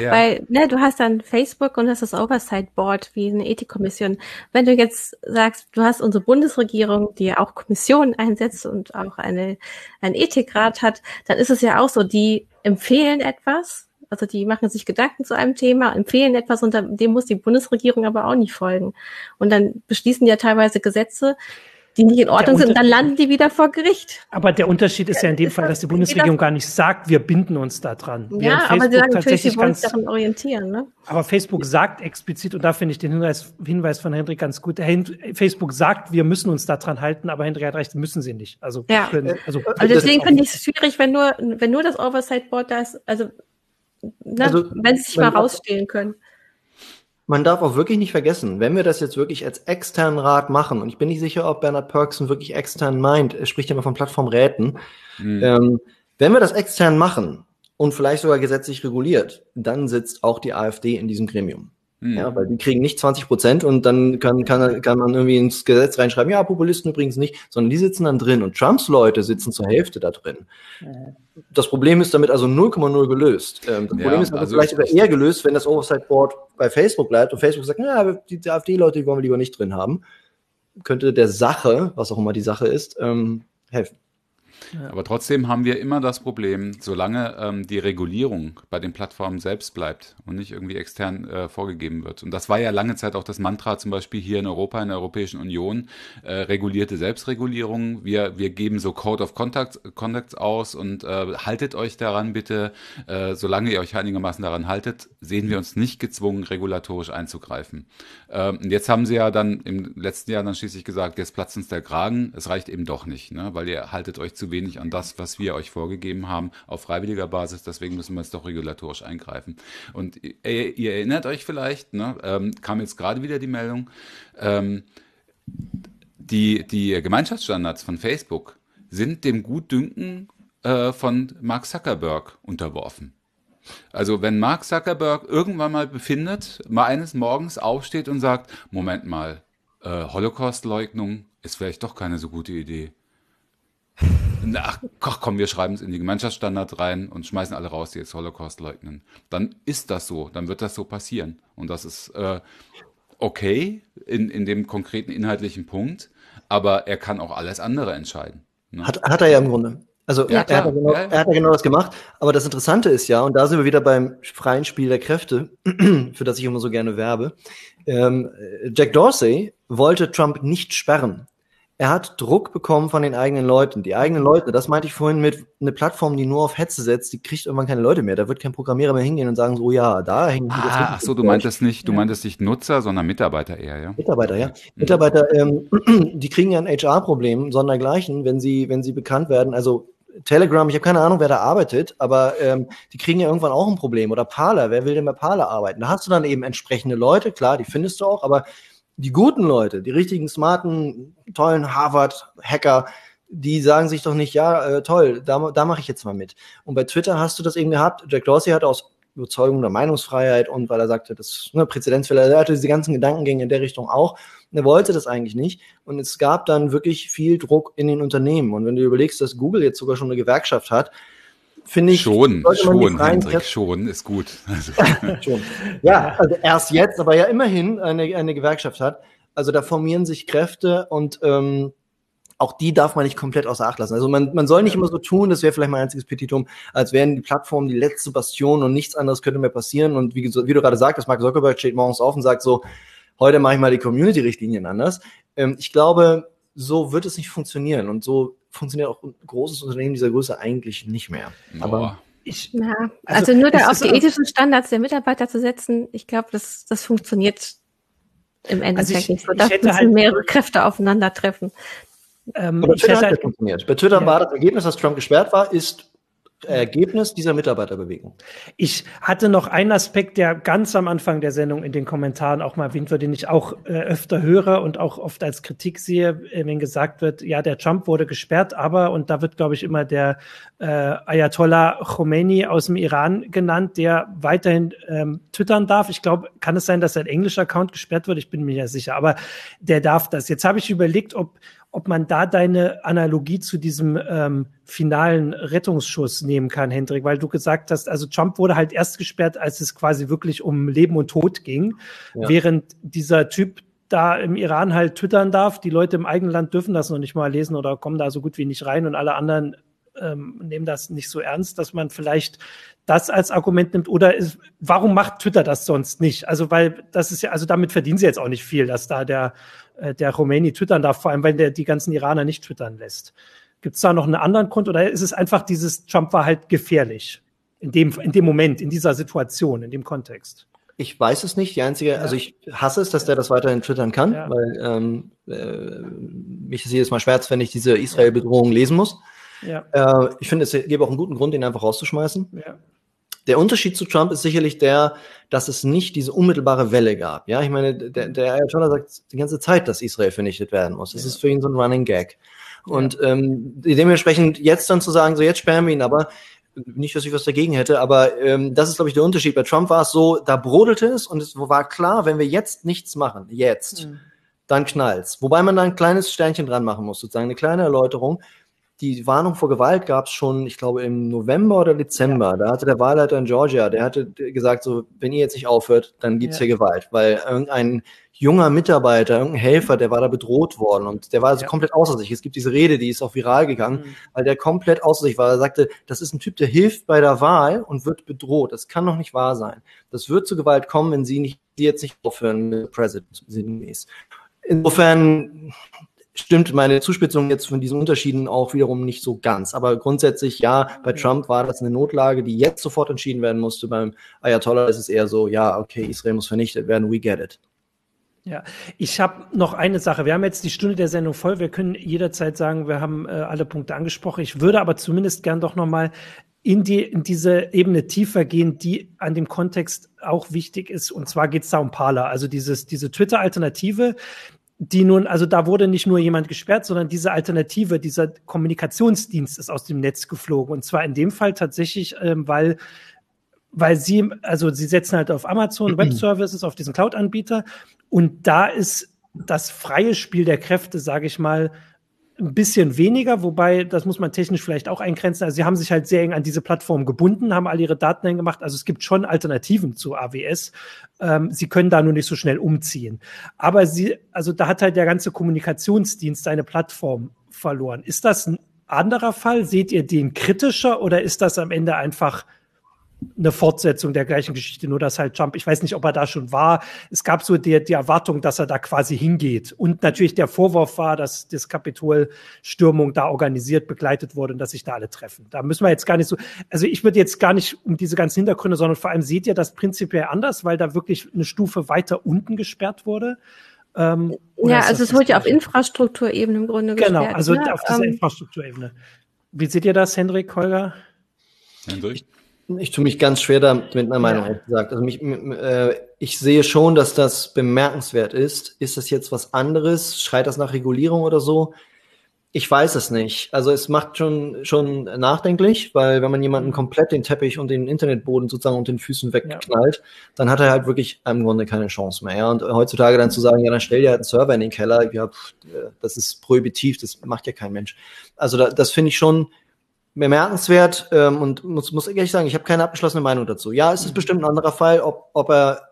ja. Weil du hast dann Facebook und hast das Oversight Board wie eine Ethikkommission. Wenn du jetzt sagst, du hast unsere Bundesregierung, die ja auch Kommissionen einsetzt und auch einen Ethikrat hat, dann ist es ja auch so, die empfehlen etwas. Also die machen sich Gedanken zu einem Thema, empfehlen etwas und dem muss die Bundesregierung aber auch nicht folgen. Und dann beschließen ja teilweise Gesetze, die nicht in Ordnung sind und dann landen die wieder vor Gericht. Aber der Unterschied ist ja in dem Fall, dass die Bundesregierung gar nicht sagt, wir binden uns da dran. Ja, aber sie sagen natürlich, sie wollen sich daran orientieren. Ne? Aber Facebook sagt explizit, und da finde ich den Hinweis von Hendrik ganz gut, Facebook sagt, wir müssen uns da dran halten, aber Hendrik hat recht, müssen sie nicht. Also, ja. Also deswegen finde ich es schwierig, wenn nur das Oversight Board da ist, also wenn sie sich mal rausstehlen können. Man darf auch wirklich nicht vergessen, wenn wir das jetzt wirklich als externen Rat machen, und ich bin nicht sicher, ob Bernhard Pörksen wirklich extern meint, er spricht ja immer von Plattformräten, wenn wir das extern machen und vielleicht sogar gesetzlich reguliert, dann sitzt auch die AfD in diesem Gremium. Ja, weil die kriegen nicht 20% und dann kann man irgendwie ins Gesetz reinschreiben, ja, Populisten übrigens nicht, sondern die sitzen dann drin und Trumps Leute sitzen zur Hälfte da drin. Das Problem ist damit also 0,0 gelöst. Das Problem ist also vielleicht sogar eher gelöst, wenn das Oversight Board bei Facebook bleibt und Facebook sagt, naja, die AfD-Leute, die wollen wir lieber nicht drin haben, könnte der Sache, was auch immer die Sache ist, helfen. Ja. Aber trotzdem haben wir immer das Problem, solange die Regulierung bei den Plattformen selbst bleibt und nicht irgendwie extern vorgegeben wird. Und das war ja lange Zeit auch das Mantra zum Beispiel hier in Europa, in der Europäischen Union, regulierte Selbstregulierung. Wir geben so Code of Conducts aus und haltet euch daran bitte. Solange ihr euch einigermaßen daran haltet, sehen wir uns nicht gezwungen, regulatorisch einzugreifen. Und jetzt haben sie ja dann im letzten Jahr dann schließlich gesagt, jetzt platzt uns der Kragen. Es reicht eben doch nicht, ne? Weil ihr haltet euch zu wenig an das, was wir euch vorgegeben haben, auf freiwilliger Basis, deswegen müssen wir jetzt doch regulatorisch eingreifen. Und ihr erinnert euch vielleicht, ne, kam jetzt gerade wieder die Meldung, die Gemeinschaftsstandards von Facebook sind dem Gutdünken von Mark Zuckerberg unterworfen. Also wenn Mark Zuckerberg irgendwann mal eines Morgens aufsteht und sagt, Moment mal, Holocaust-Leugnung ist vielleicht doch keine so gute Idee. Ach komm, wir schreiben es in die Gemeinschaftsstandards rein und schmeißen alle raus, die jetzt Holocaust leugnen. Dann ist das so, dann wird das so passieren. Und das ist okay in dem konkreten inhaltlichen Punkt, aber er kann auch alles andere entscheiden. Ne? Hat er ja im Grunde. Also ja, er hat ja genau das gemacht. Aber das Interessante ist ja, und da sind wir wieder beim freien Spiel der Kräfte, für das ich immer so gerne werbe, Jack Dorsey wollte Trump nicht sperren. Er hat Druck bekommen von den eigenen Leuten. Die eigenen Leute, das meinte ich vorhin mit einer Plattform, die nur auf Hetze setzt, die kriegt irgendwann keine Leute mehr. Da wird kein Programmierer mehr hingehen und sagen, so ja, da hängen die. Ach so, du meintest nicht Nutzer, sondern Mitarbeiter eher, ja? Mitarbeiter, ja. Mitarbeiter, die kriegen ja ein HR-Problem, sondergleichen, wenn sie bekannt werden. Also Telegram, ich habe keine Ahnung, wer da arbeitet, aber die kriegen ja irgendwann auch ein Problem. Oder Parler, wer will denn bei Parler arbeiten? Da hast du dann eben entsprechende Leute, klar, die findest du auch, aber die guten Leute, die richtigen, smarten, tollen Harvard-Hacker, die sagen sich doch nicht, ja, toll, da mache ich jetzt mal mit. Und bei Twitter hast du das eben gehabt, Jack Dorsey hat aus Überzeugung der Meinungsfreiheit und weil er sagte, das ist eine Präzedenzfälle, er hatte diese ganzen Gedankengänge in der Richtung auch, und er wollte das eigentlich nicht und es gab dann wirklich viel Druck in den Unternehmen und wenn du überlegst, dass Google jetzt sogar schon eine Gewerkschaft hat, finde ich... Schon, ist gut. Also. Schon. Ja, also erst jetzt, aber ja immerhin eine Gewerkschaft hat, also da formieren sich Kräfte und auch die darf man nicht komplett außer Acht lassen. Also man soll nicht immer so tun, das wäre vielleicht mein einziges Petitum, als wären die Plattformen die letzte Bastion und nichts anderes könnte mehr passieren. Und wie du gerade sagtest, Mark Zuckerberg steht morgens auf und sagt so, heute mache ich mal die Community-Richtlinien anders. Ich glaube, so wird es nicht funktionieren. Und so funktioniert auch ein großes Unternehmen dieser Größe eigentlich nicht mehr. Boah. Aber also nur da auf die ethischen Standards der Mitarbeiter zu setzen, ich glaube, das funktioniert im Endeffekt nicht so. Da müssen mehrere Kräfte aufeinandertreffen. Bei Twitter hat das funktioniert. Bei Twitter war das Ergebnis, dass Trump gesperrt war, ist Ergebnis dieser Mitarbeiterbewegung. Ich hatte noch einen Aspekt, der ganz am Anfang der Sendung in den Kommentaren auch mal erwähnt wird, den ich auch öfter höre und auch oft als Kritik sehe, wenn gesagt wird, ja, der Trump wurde gesperrt, aber, und da wird, glaube ich, immer der Ayatollah Khamenei aus dem Iran genannt, der weiterhin twittern darf. Ich glaube, kann es sein, dass sein englischer Account gesperrt wird? Ich bin mir ja sicher, aber der darf das. Jetzt habe ich überlegt, ob man da deine Analogie zu diesem finalen Rettungsschuss nehmen kann, Hendrik, weil du gesagt hast, also Trump wurde halt erst gesperrt, als es quasi wirklich um Leben und Tod ging, während dieser Typ da im Iran halt twittern darf, die Leute im eigenen Land dürfen das noch nicht mal lesen oder kommen da so gut wie nicht rein und alle anderen nehmen das nicht so ernst, dass man vielleicht das als Argument nimmt oder ist, warum macht Twitter das sonst nicht? Also weil das ist ja, also damit verdienen sie jetzt auch nicht viel, dass da der Khamenei twittern darf, vor allem weil der die ganzen Iraner nicht twittern lässt. Gibt es da noch einen anderen Grund oder ist es einfach dieses Trump war halt gefährlich in dem Moment, in dieser Situation, in dem Kontext? Ich weiß es nicht. Die einzige, also ich hasse es, dass der das weiterhin twittern kann, weil mich das jedes Mal schmerzt, wenn ich diese Israel-Bedrohung lesen muss. Ja. Ich finde, es gäbe auch einen guten Grund, ihn einfach rauszuschmeißen. Ja. Der Unterschied zu Trump ist sicherlich der, dass es nicht diese unmittelbare Welle gab. Ja, ich meine, der Ayatollah sagt die ganze Zeit, dass Israel vernichtet werden muss. Das ist für ihn so ein Running Gag. Und dementsprechend jetzt dann zu sagen, so jetzt sperren wir ihn, aber nicht, dass ich was dagegen hätte, aber das ist, glaube ich, der Unterschied. Bei Trump war es so, da brodelte es und es war klar, wenn wir jetzt nichts machen, dann knallt's. Wobei man da ein kleines Sternchen dran machen muss, sozusagen eine kleine Erläuterung. Die Warnung vor Gewalt gab es schon, ich glaube, im November oder Dezember. Ja. Da hatte der Wahlleiter in Georgia, der hatte gesagt, so, wenn ihr jetzt nicht aufhört, dann gibt's hier Gewalt. Weil irgendein junger Mitarbeiter, irgendein Helfer, der war da bedroht worden. Und der war also komplett außer sich. Es gibt diese Rede, die ist auch viral gegangen, weil der komplett außer sich war. Er sagte, das ist ein Typ, der hilft bei der Wahl und wird bedroht. Das kann doch nicht wahr sein. Das wird zu Gewalt kommen, wenn sie jetzt nicht aufhören mit President sinngemäß. Insofern... stimmt meine Zuspitzung jetzt von diesen Unterschieden auch wiederum nicht so ganz. Aber grundsätzlich, ja, bei Trump war das eine Notlage, die jetzt sofort entschieden werden musste. Beim Ayatollah ist es eher so, ja, okay, Israel muss vernichtet werden, we get it. Ja, ich habe noch eine Sache. Wir haben jetzt die Stunde der Sendung voll. Wir können jederzeit sagen, wir haben alle Punkte angesprochen. Ich würde aber zumindest gern doch nochmal in diese Ebene tiefer gehen, die an dem Kontext auch wichtig ist. Und zwar geht es da um Parler, also diese Twitter-Alternative, die nun, also da wurde nicht nur jemand gesperrt, sondern diese Alternative, dieser Kommunikationsdienst ist aus dem Netz geflogen. Und zwar in dem Fall tatsächlich, weil sie, also sie setzen halt auf Amazon Web Services, auf diesen Cloud-Anbieter. Und da ist das freie Spiel der Kräfte, sage ich mal, ein bisschen weniger, wobei, das muss man technisch vielleicht auch eingrenzen, also sie haben sich halt sehr eng an diese Plattform gebunden, haben all ihre Daten hingemacht, also es gibt schon Alternativen zu AWS, sie können da nur nicht so schnell umziehen, aber da hat halt der ganze Kommunikationsdienst seine Plattform verloren. Ist das ein anderer Fall? Seht ihr den kritischer oder ist das am Ende einfach eine Fortsetzung der gleichen Geschichte, nur dass halt Trump, ich weiß nicht, ob er da schon war, es gab so die Erwartung, dass er da quasi hingeht und natürlich der Vorwurf war, dass das Kapitol-Stürmung da organisiert begleitet wurde und dass sich da alle treffen. Da müssen wir jetzt gar nicht so, also ich würde jetzt gar nicht um diese ganzen Hintergründe, sondern vor allem seht ihr das prinzipiell anders, weil da wirklich eine Stufe weiter unten gesperrt wurde. Ja, also es wurde ja auf Infrastrukturebene im Grunde gesperrt. Genau, also auf dieser Infrastrukturebene. Wie seht ihr das, Hendrik, Holger? Hendrik? Ich tue mich ganz schwer damit mit meiner Meinung, ehrlich gesagt. Also ich sehe schon, dass das bemerkenswert ist. Ist das jetzt was anderes? Schreit das nach Regulierung oder so? Ich weiß es nicht. Also es macht schon nachdenklich, weil wenn man jemanden komplett den Teppich und den Internetboden sozusagen unter den Füßen wegknallt, dann hat er halt wirklich im Grunde keine Chance mehr. Ja? Und heutzutage dann zu sagen, ja, dann stell dir halt einen Server in den Keller, ja, das ist prohibitiv, das macht ja kein Mensch. Also das finde ich schon bemerkenswert und muss ehrlich sagen, ich habe keine abgeschlossene Meinung dazu. Ja, es ist bestimmt ein anderer Fall, ob er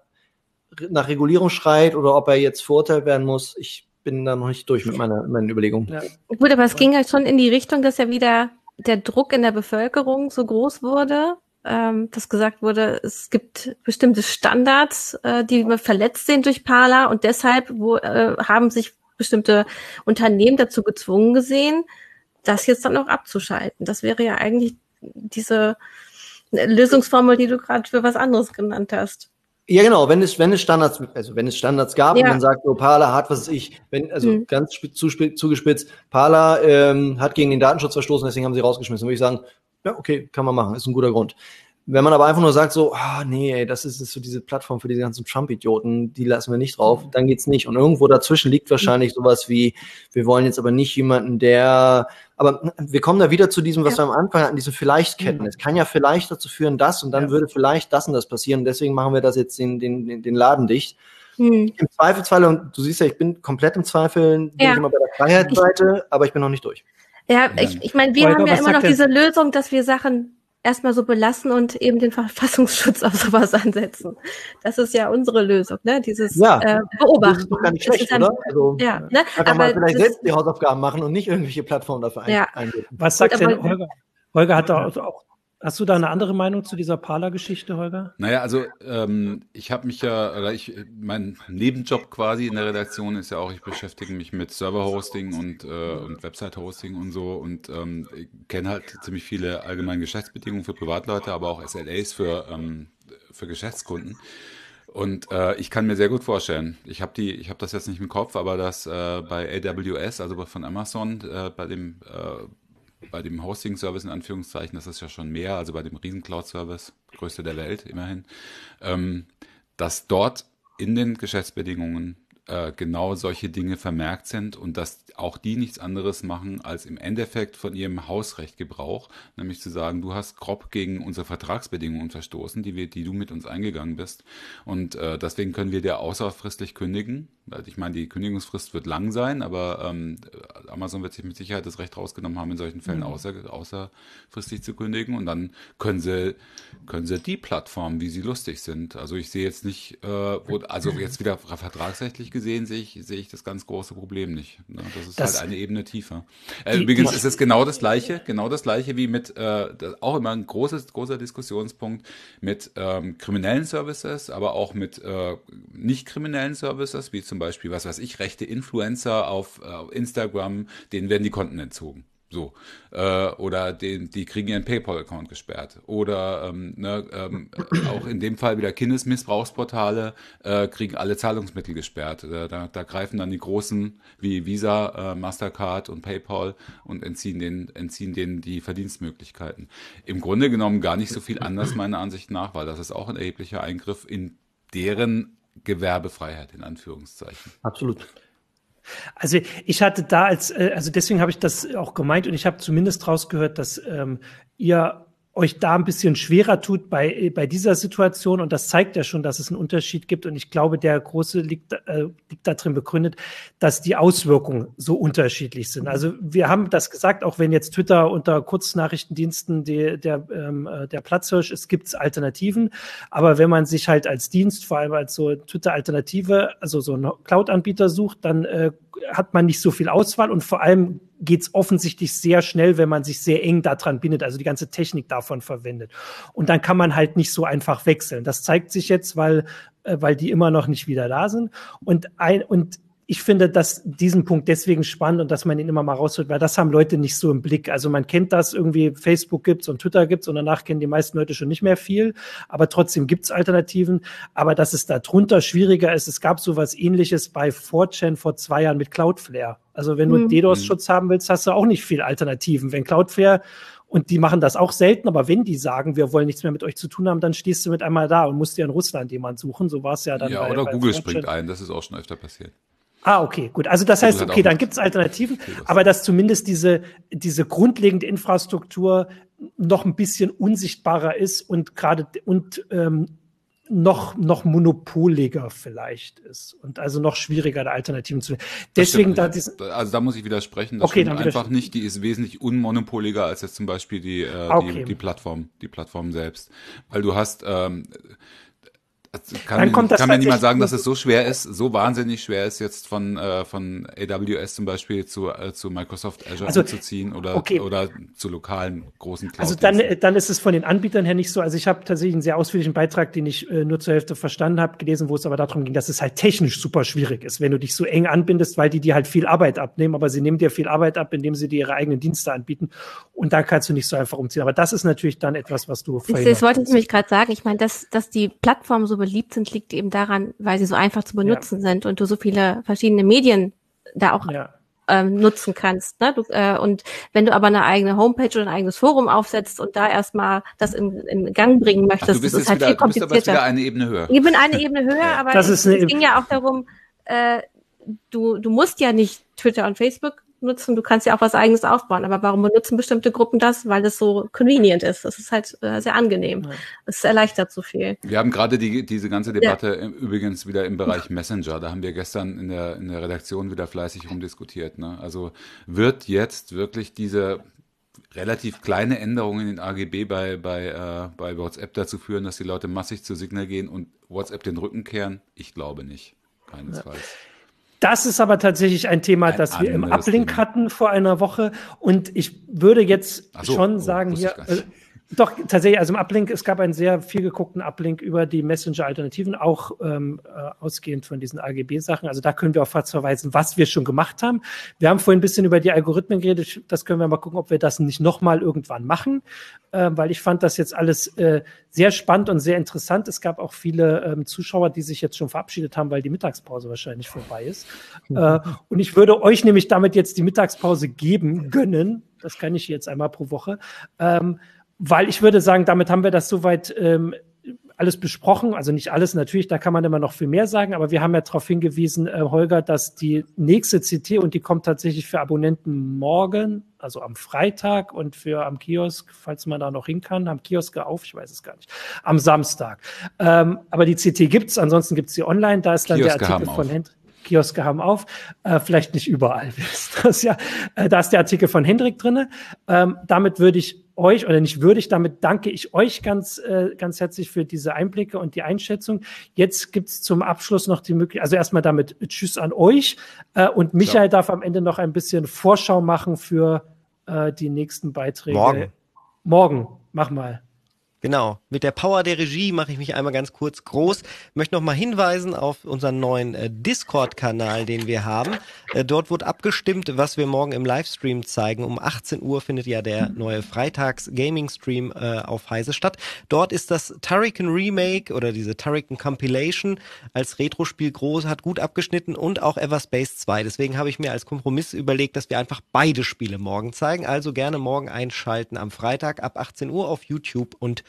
nach Regulierung schreit oder ob er jetzt verurteilt werden muss. Ich bin da noch nicht durch mit meinen Überlegungen. Ja. Gut, aber es ging halt schon in die Richtung, dass ja wieder der Druck in der Bevölkerung so groß wurde, dass gesagt wurde, es gibt bestimmte Standards, die verletzt sind durch Parler und deshalb haben sich bestimmte Unternehmen dazu gezwungen gesehen, das jetzt dann auch abzuschalten. Das wäre ja eigentlich diese Lösungsformel, die du gerade für was anderes genannt hast. Ja, genau, wenn es Standards gab und man sagt, so Parler hat, ganz zugespitzt, Parler hat gegen den Datenschutz verstoßen, deswegen haben sie rausgeschmissen, würde ich sagen, ja, okay, kann man machen, ist ein guter Grund. Wenn man aber einfach nur sagt, so, das ist so diese Plattform für diese ganzen Trump-Idioten, die lassen wir nicht drauf, dann geht's nicht. Und irgendwo dazwischen liegt wahrscheinlich sowas wie, wir wollen jetzt aber nicht jemanden, aber wir kommen da wieder zu diesem, was wir am Anfang hatten, diese Vielleicht-Ketten. Es kann ja vielleicht dazu führen, das und dann würde vielleicht das und das passieren und deswegen machen wir das jetzt den Laden dicht. Im Zweifelsfall, und du siehst ja, ich bin komplett im Zweifel, bin ich immer bei der Freiheitsseite, aber ich bin noch nicht durch. Ja, ich meine, wir haben ja immer noch diese Lösung, dass wir Sachen erstmal so belassen und eben den Verfassungsschutz auf sowas ansetzen. Das ist ja unsere Lösung, ne? Dieses Beobachten. Das ist doch gar nicht schlecht, oder? Also, kann man vielleicht selbst die Hausaufgaben machen und nicht irgendwelche Plattformen dafür einbinden. Was sagt denn Holger? Holger hat da auch. Hast du da eine andere Meinung zu dieser Parler-Geschichte, Holger? Naja, also mein Nebenjob quasi in der Redaktion ist ja auch, ich beschäftige mich mit Server-Hosting und Website-Hosting und so und kenne halt ziemlich viele allgemeine Geschäftsbedingungen für Privatleute, aber auch SLAs für Geschäftskunden. Und ich kann mir sehr gut vorstellen, ich habe das jetzt nicht im Kopf, aber dass bei AWS, also von Amazon, bei dem Hosting-Service in Anführungszeichen, das ist ja schon mehr, also bei dem riesen Cloud-Service, größte der Welt immerhin, dass dort in den Geschäftsbedingungen genau solche Dinge vermerkt sind und dass auch die nichts anderes machen, als im Endeffekt von ihrem Hausrecht Gebrauch, nämlich zu sagen, du hast grob gegen unsere Vertragsbedingungen verstoßen, die du mit uns eingegangen bist und deswegen können wir dir außerfristig kündigen. Ich meine, die Kündigungsfrist wird lang sein, aber Amazon wird sich mit Sicherheit das Recht rausgenommen haben, in solchen Fällen außerfristig zu kündigen. Und dann können sie die Plattformen, wie sie lustig sind. Also ich sehe jetzt nicht, jetzt wieder vertragsrechtlich gesehen, sehe ich das ganz große Problem nicht. Ne? Das ist halt eine Ebene tiefer. Übrigens ist es genau das Gleiche wie mit, auch immer ein großer Diskussionspunkt mit kriminellen Services, aber auch mit nicht kriminellen Services, wie zum Beispiel, was weiß ich, rechte Influencer auf Instagram, denen werden die Konten entzogen. So. Oder die kriegen ihren PayPal-Account gesperrt. Oder auch in dem Fall wieder Kindesmissbrauchsportale kriegen alle Zahlungsmittel gesperrt. Da greifen dann die großen wie Visa, Mastercard und PayPal und entziehen denen die Verdienstmöglichkeiten. Im Grunde genommen gar nicht so viel anders, meiner Ansicht nach, weil das ist auch ein erheblicher Eingriff in deren Gewerbefreiheit, in Anführungszeichen. Absolut. Also ich hatte da deswegen habe ich das auch gemeint und ich habe zumindest draus gehört, dass ihr euch da ein bisschen schwerer tut bei dieser Situation und das zeigt ja schon, dass es einen Unterschied gibt und ich glaube, der große liegt darin begründet, dass die Auswirkungen so unterschiedlich sind. Also wir haben das gesagt, auch wenn jetzt Twitter unter Kurznachrichtendiensten der Platzhirsch ist, gibt es Alternativen, aber wenn man sich halt als Dienst, vor allem als so Twitter-Alternative, also so einen Cloud-Anbieter sucht, dann hat man nicht so viel Auswahl und vor allem geht es offensichtlich sehr schnell, wenn man sich sehr eng daran bindet, also die ganze Technik davon verwendet. Und dann kann man halt nicht so einfach wechseln. Das zeigt sich jetzt, weil die immer noch nicht wieder da sind. Und ich finde, dass diesen Punkt deswegen spannend und dass man ihn immer mal rausholt, weil das haben Leute nicht so im Blick. Also man kennt das irgendwie, Facebook gibt's und Twitter gibt's und danach kennen die meisten Leute schon nicht mehr viel, aber trotzdem gibt's Alternativen. Aber dass es darunter schwieriger ist, es gab sowas Ähnliches bei 4chan vor 2 Jahren mit Cloudflare. Also wenn du DDoS-Schutz haben willst, hast du auch nicht viel Alternativen. Wenn Cloudflare, und die machen das auch selten, aber wenn die sagen, wir wollen nichts mehr mit euch zu tun haben, dann stehst du mit einmal da und musst dir in Russland jemanden suchen. So war es ja dann. Ja, oder Google springt ein, das ist auch schon öfter passiert. Ah, okay, gut. Also das heißt, okay, dann gibt es Alternativen, aber dass zumindest diese grundlegende Infrastruktur noch ein bisschen unsichtbarer ist und gerade und noch monopoliger vielleicht ist und also noch schwieriger, da Alternativen zu finden. Deswegen da also da muss ich widersprechen, das stimmt einfach nicht, die ist wesentlich unmonopoliger als jetzt zum Beispiel die Plattform selbst, weil du hast kann mir niemand sagen, dass es so schwer ist, so wahnsinnig schwer ist, jetzt von AWS zum Beispiel zu Microsoft Azure umzuziehen oder zu lokalen großen Cloud-Diensten. Also dann ist es von den Anbietern her nicht so. Also ich habe tatsächlich einen sehr ausführlichen Beitrag, den ich nur zur Hälfte verstanden habe, gelesen, wo es aber darum ging, dass es halt technisch super schwierig ist, wenn du dich so eng anbindest, weil die dir halt viel Arbeit abnehmen. Aber sie nehmen dir viel Arbeit ab, indem sie dir ihre eigenen Dienste anbieten. Und da kannst du nicht so einfach umziehen. Aber das ist natürlich dann etwas, was du verhindern kannst. Das wollte ich nämlich gerade sagen. Ich meine, dass die Plattform so beliebt sind, liegt eben daran, weil sie so einfach zu benutzen sind und du so viele verschiedene Medien da auch nutzen kannst. Ne? Und wenn du aber eine eigene Homepage oder ein eigenes Forum aufsetzt und da erstmal das in Gang bringen möchtest, das ist halt viel komplizierter. Du bist aber wieder eine Ebene höher. Ich bin eine Ebene höher, aber es ging ja auch darum, du musst ja nicht Twitter und Facebook nutzen, du kannst ja auch was Eigenes aufbauen, aber warum benutzen bestimmte Gruppen das? Weil es so convenient ist. Das ist halt sehr angenehm. Es erleichtert so viel. Wir haben gerade diese ganze Debatte übrigens wieder im Bereich Messenger. Da haben wir gestern in der Redaktion wieder fleißig rumdiskutiert. Ne? Also wird jetzt wirklich diese relativ kleine Änderung in den AGB bei WhatsApp dazu führen, dass die Leute massig zu Signal gehen und WhatsApp den Rücken kehren? Ich glaube nicht. Keinesfalls. Ja. Das ist aber tatsächlich ein Thema, das wir im Uplink hatten vor einer Woche. Und ich würde jetzt schon sagen, hier, doch tatsächlich, also im Uplink, es gab einen sehr viel geguckten Uplink über die Messenger-Alternativen, auch ausgehend von diesen AGB-Sachen. Also da können wir auf fast verweisen, was wir schon gemacht haben. Wir haben vorhin ein bisschen über die Algorithmen geredet. Das können wir mal gucken, ob wir das nicht nochmal irgendwann machen, weil ich fand das jetzt alles sehr spannend und sehr interessant. Es gab auch viele Zuschauer, die sich jetzt schon verabschiedet haben, weil die Mittagspause wahrscheinlich vorbei ist. Und ich würde euch nämlich damit jetzt die Mittagspause gönnen. Das kann ich jetzt einmal pro Woche. Weil ich würde sagen, damit haben wir das soweit alles besprochen. Also nicht alles natürlich, da kann man immer noch viel mehr sagen. Aber wir haben ja darauf hingewiesen, Holger, dass die nächste CT, und die kommt tatsächlich für Abonnenten morgen, also am Freitag, und für am Kiosk, falls man da noch hin kann, am Kiosk auf, ich weiß es gar nicht, am Samstag. Aber die CT gibt's, ansonsten gibt's sie online. Da ist dann Kiosk der Artikel von Hendrik. Kioske haben auf, vielleicht nicht überall, wisst das ja. Da ist der Artikel von Hendrik drin. Damit danke ich euch ganz herzlich für diese Einblicke und die Einschätzung. Jetzt gibt's zum Abschluss noch die Möglichkeit, also erstmal damit Tschüss an euch und Michael darf am Ende noch ein bisschen Vorschau machen für die nächsten Beiträge. Morgen, mach mal. Genau, mit der Power der Regie mache ich mich einmal ganz kurz groß. Ich möchte nochmal hinweisen auf unseren neuen Discord-Kanal, den wir haben. Dort wurde abgestimmt, was wir morgen im Livestream zeigen. Um 18 Uhr findet ja der neue Freitags-Gaming-Stream auf Heise statt. Dort ist das Turrican-Remake oder diese Turrican-Compilation als Retro-Spiel groß, hat gut abgeschnitten, und auch Everspace 2. Deswegen habe ich mir als Kompromiss überlegt, dass wir einfach beide Spiele morgen zeigen. Also gerne morgen einschalten am Freitag ab 18 Uhr auf YouTube und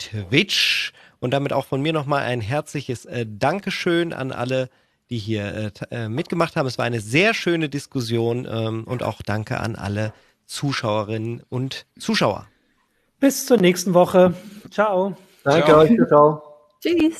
Twitch. Und damit auch von mir nochmal ein herzliches Dankeschön an alle, die hier mitgemacht haben. Es war eine sehr schöne Diskussion und auch danke an alle Zuschauerinnen und Zuschauer. Bis zur nächsten Woche. Ciao. Danke euch. Ciao. Tschüss.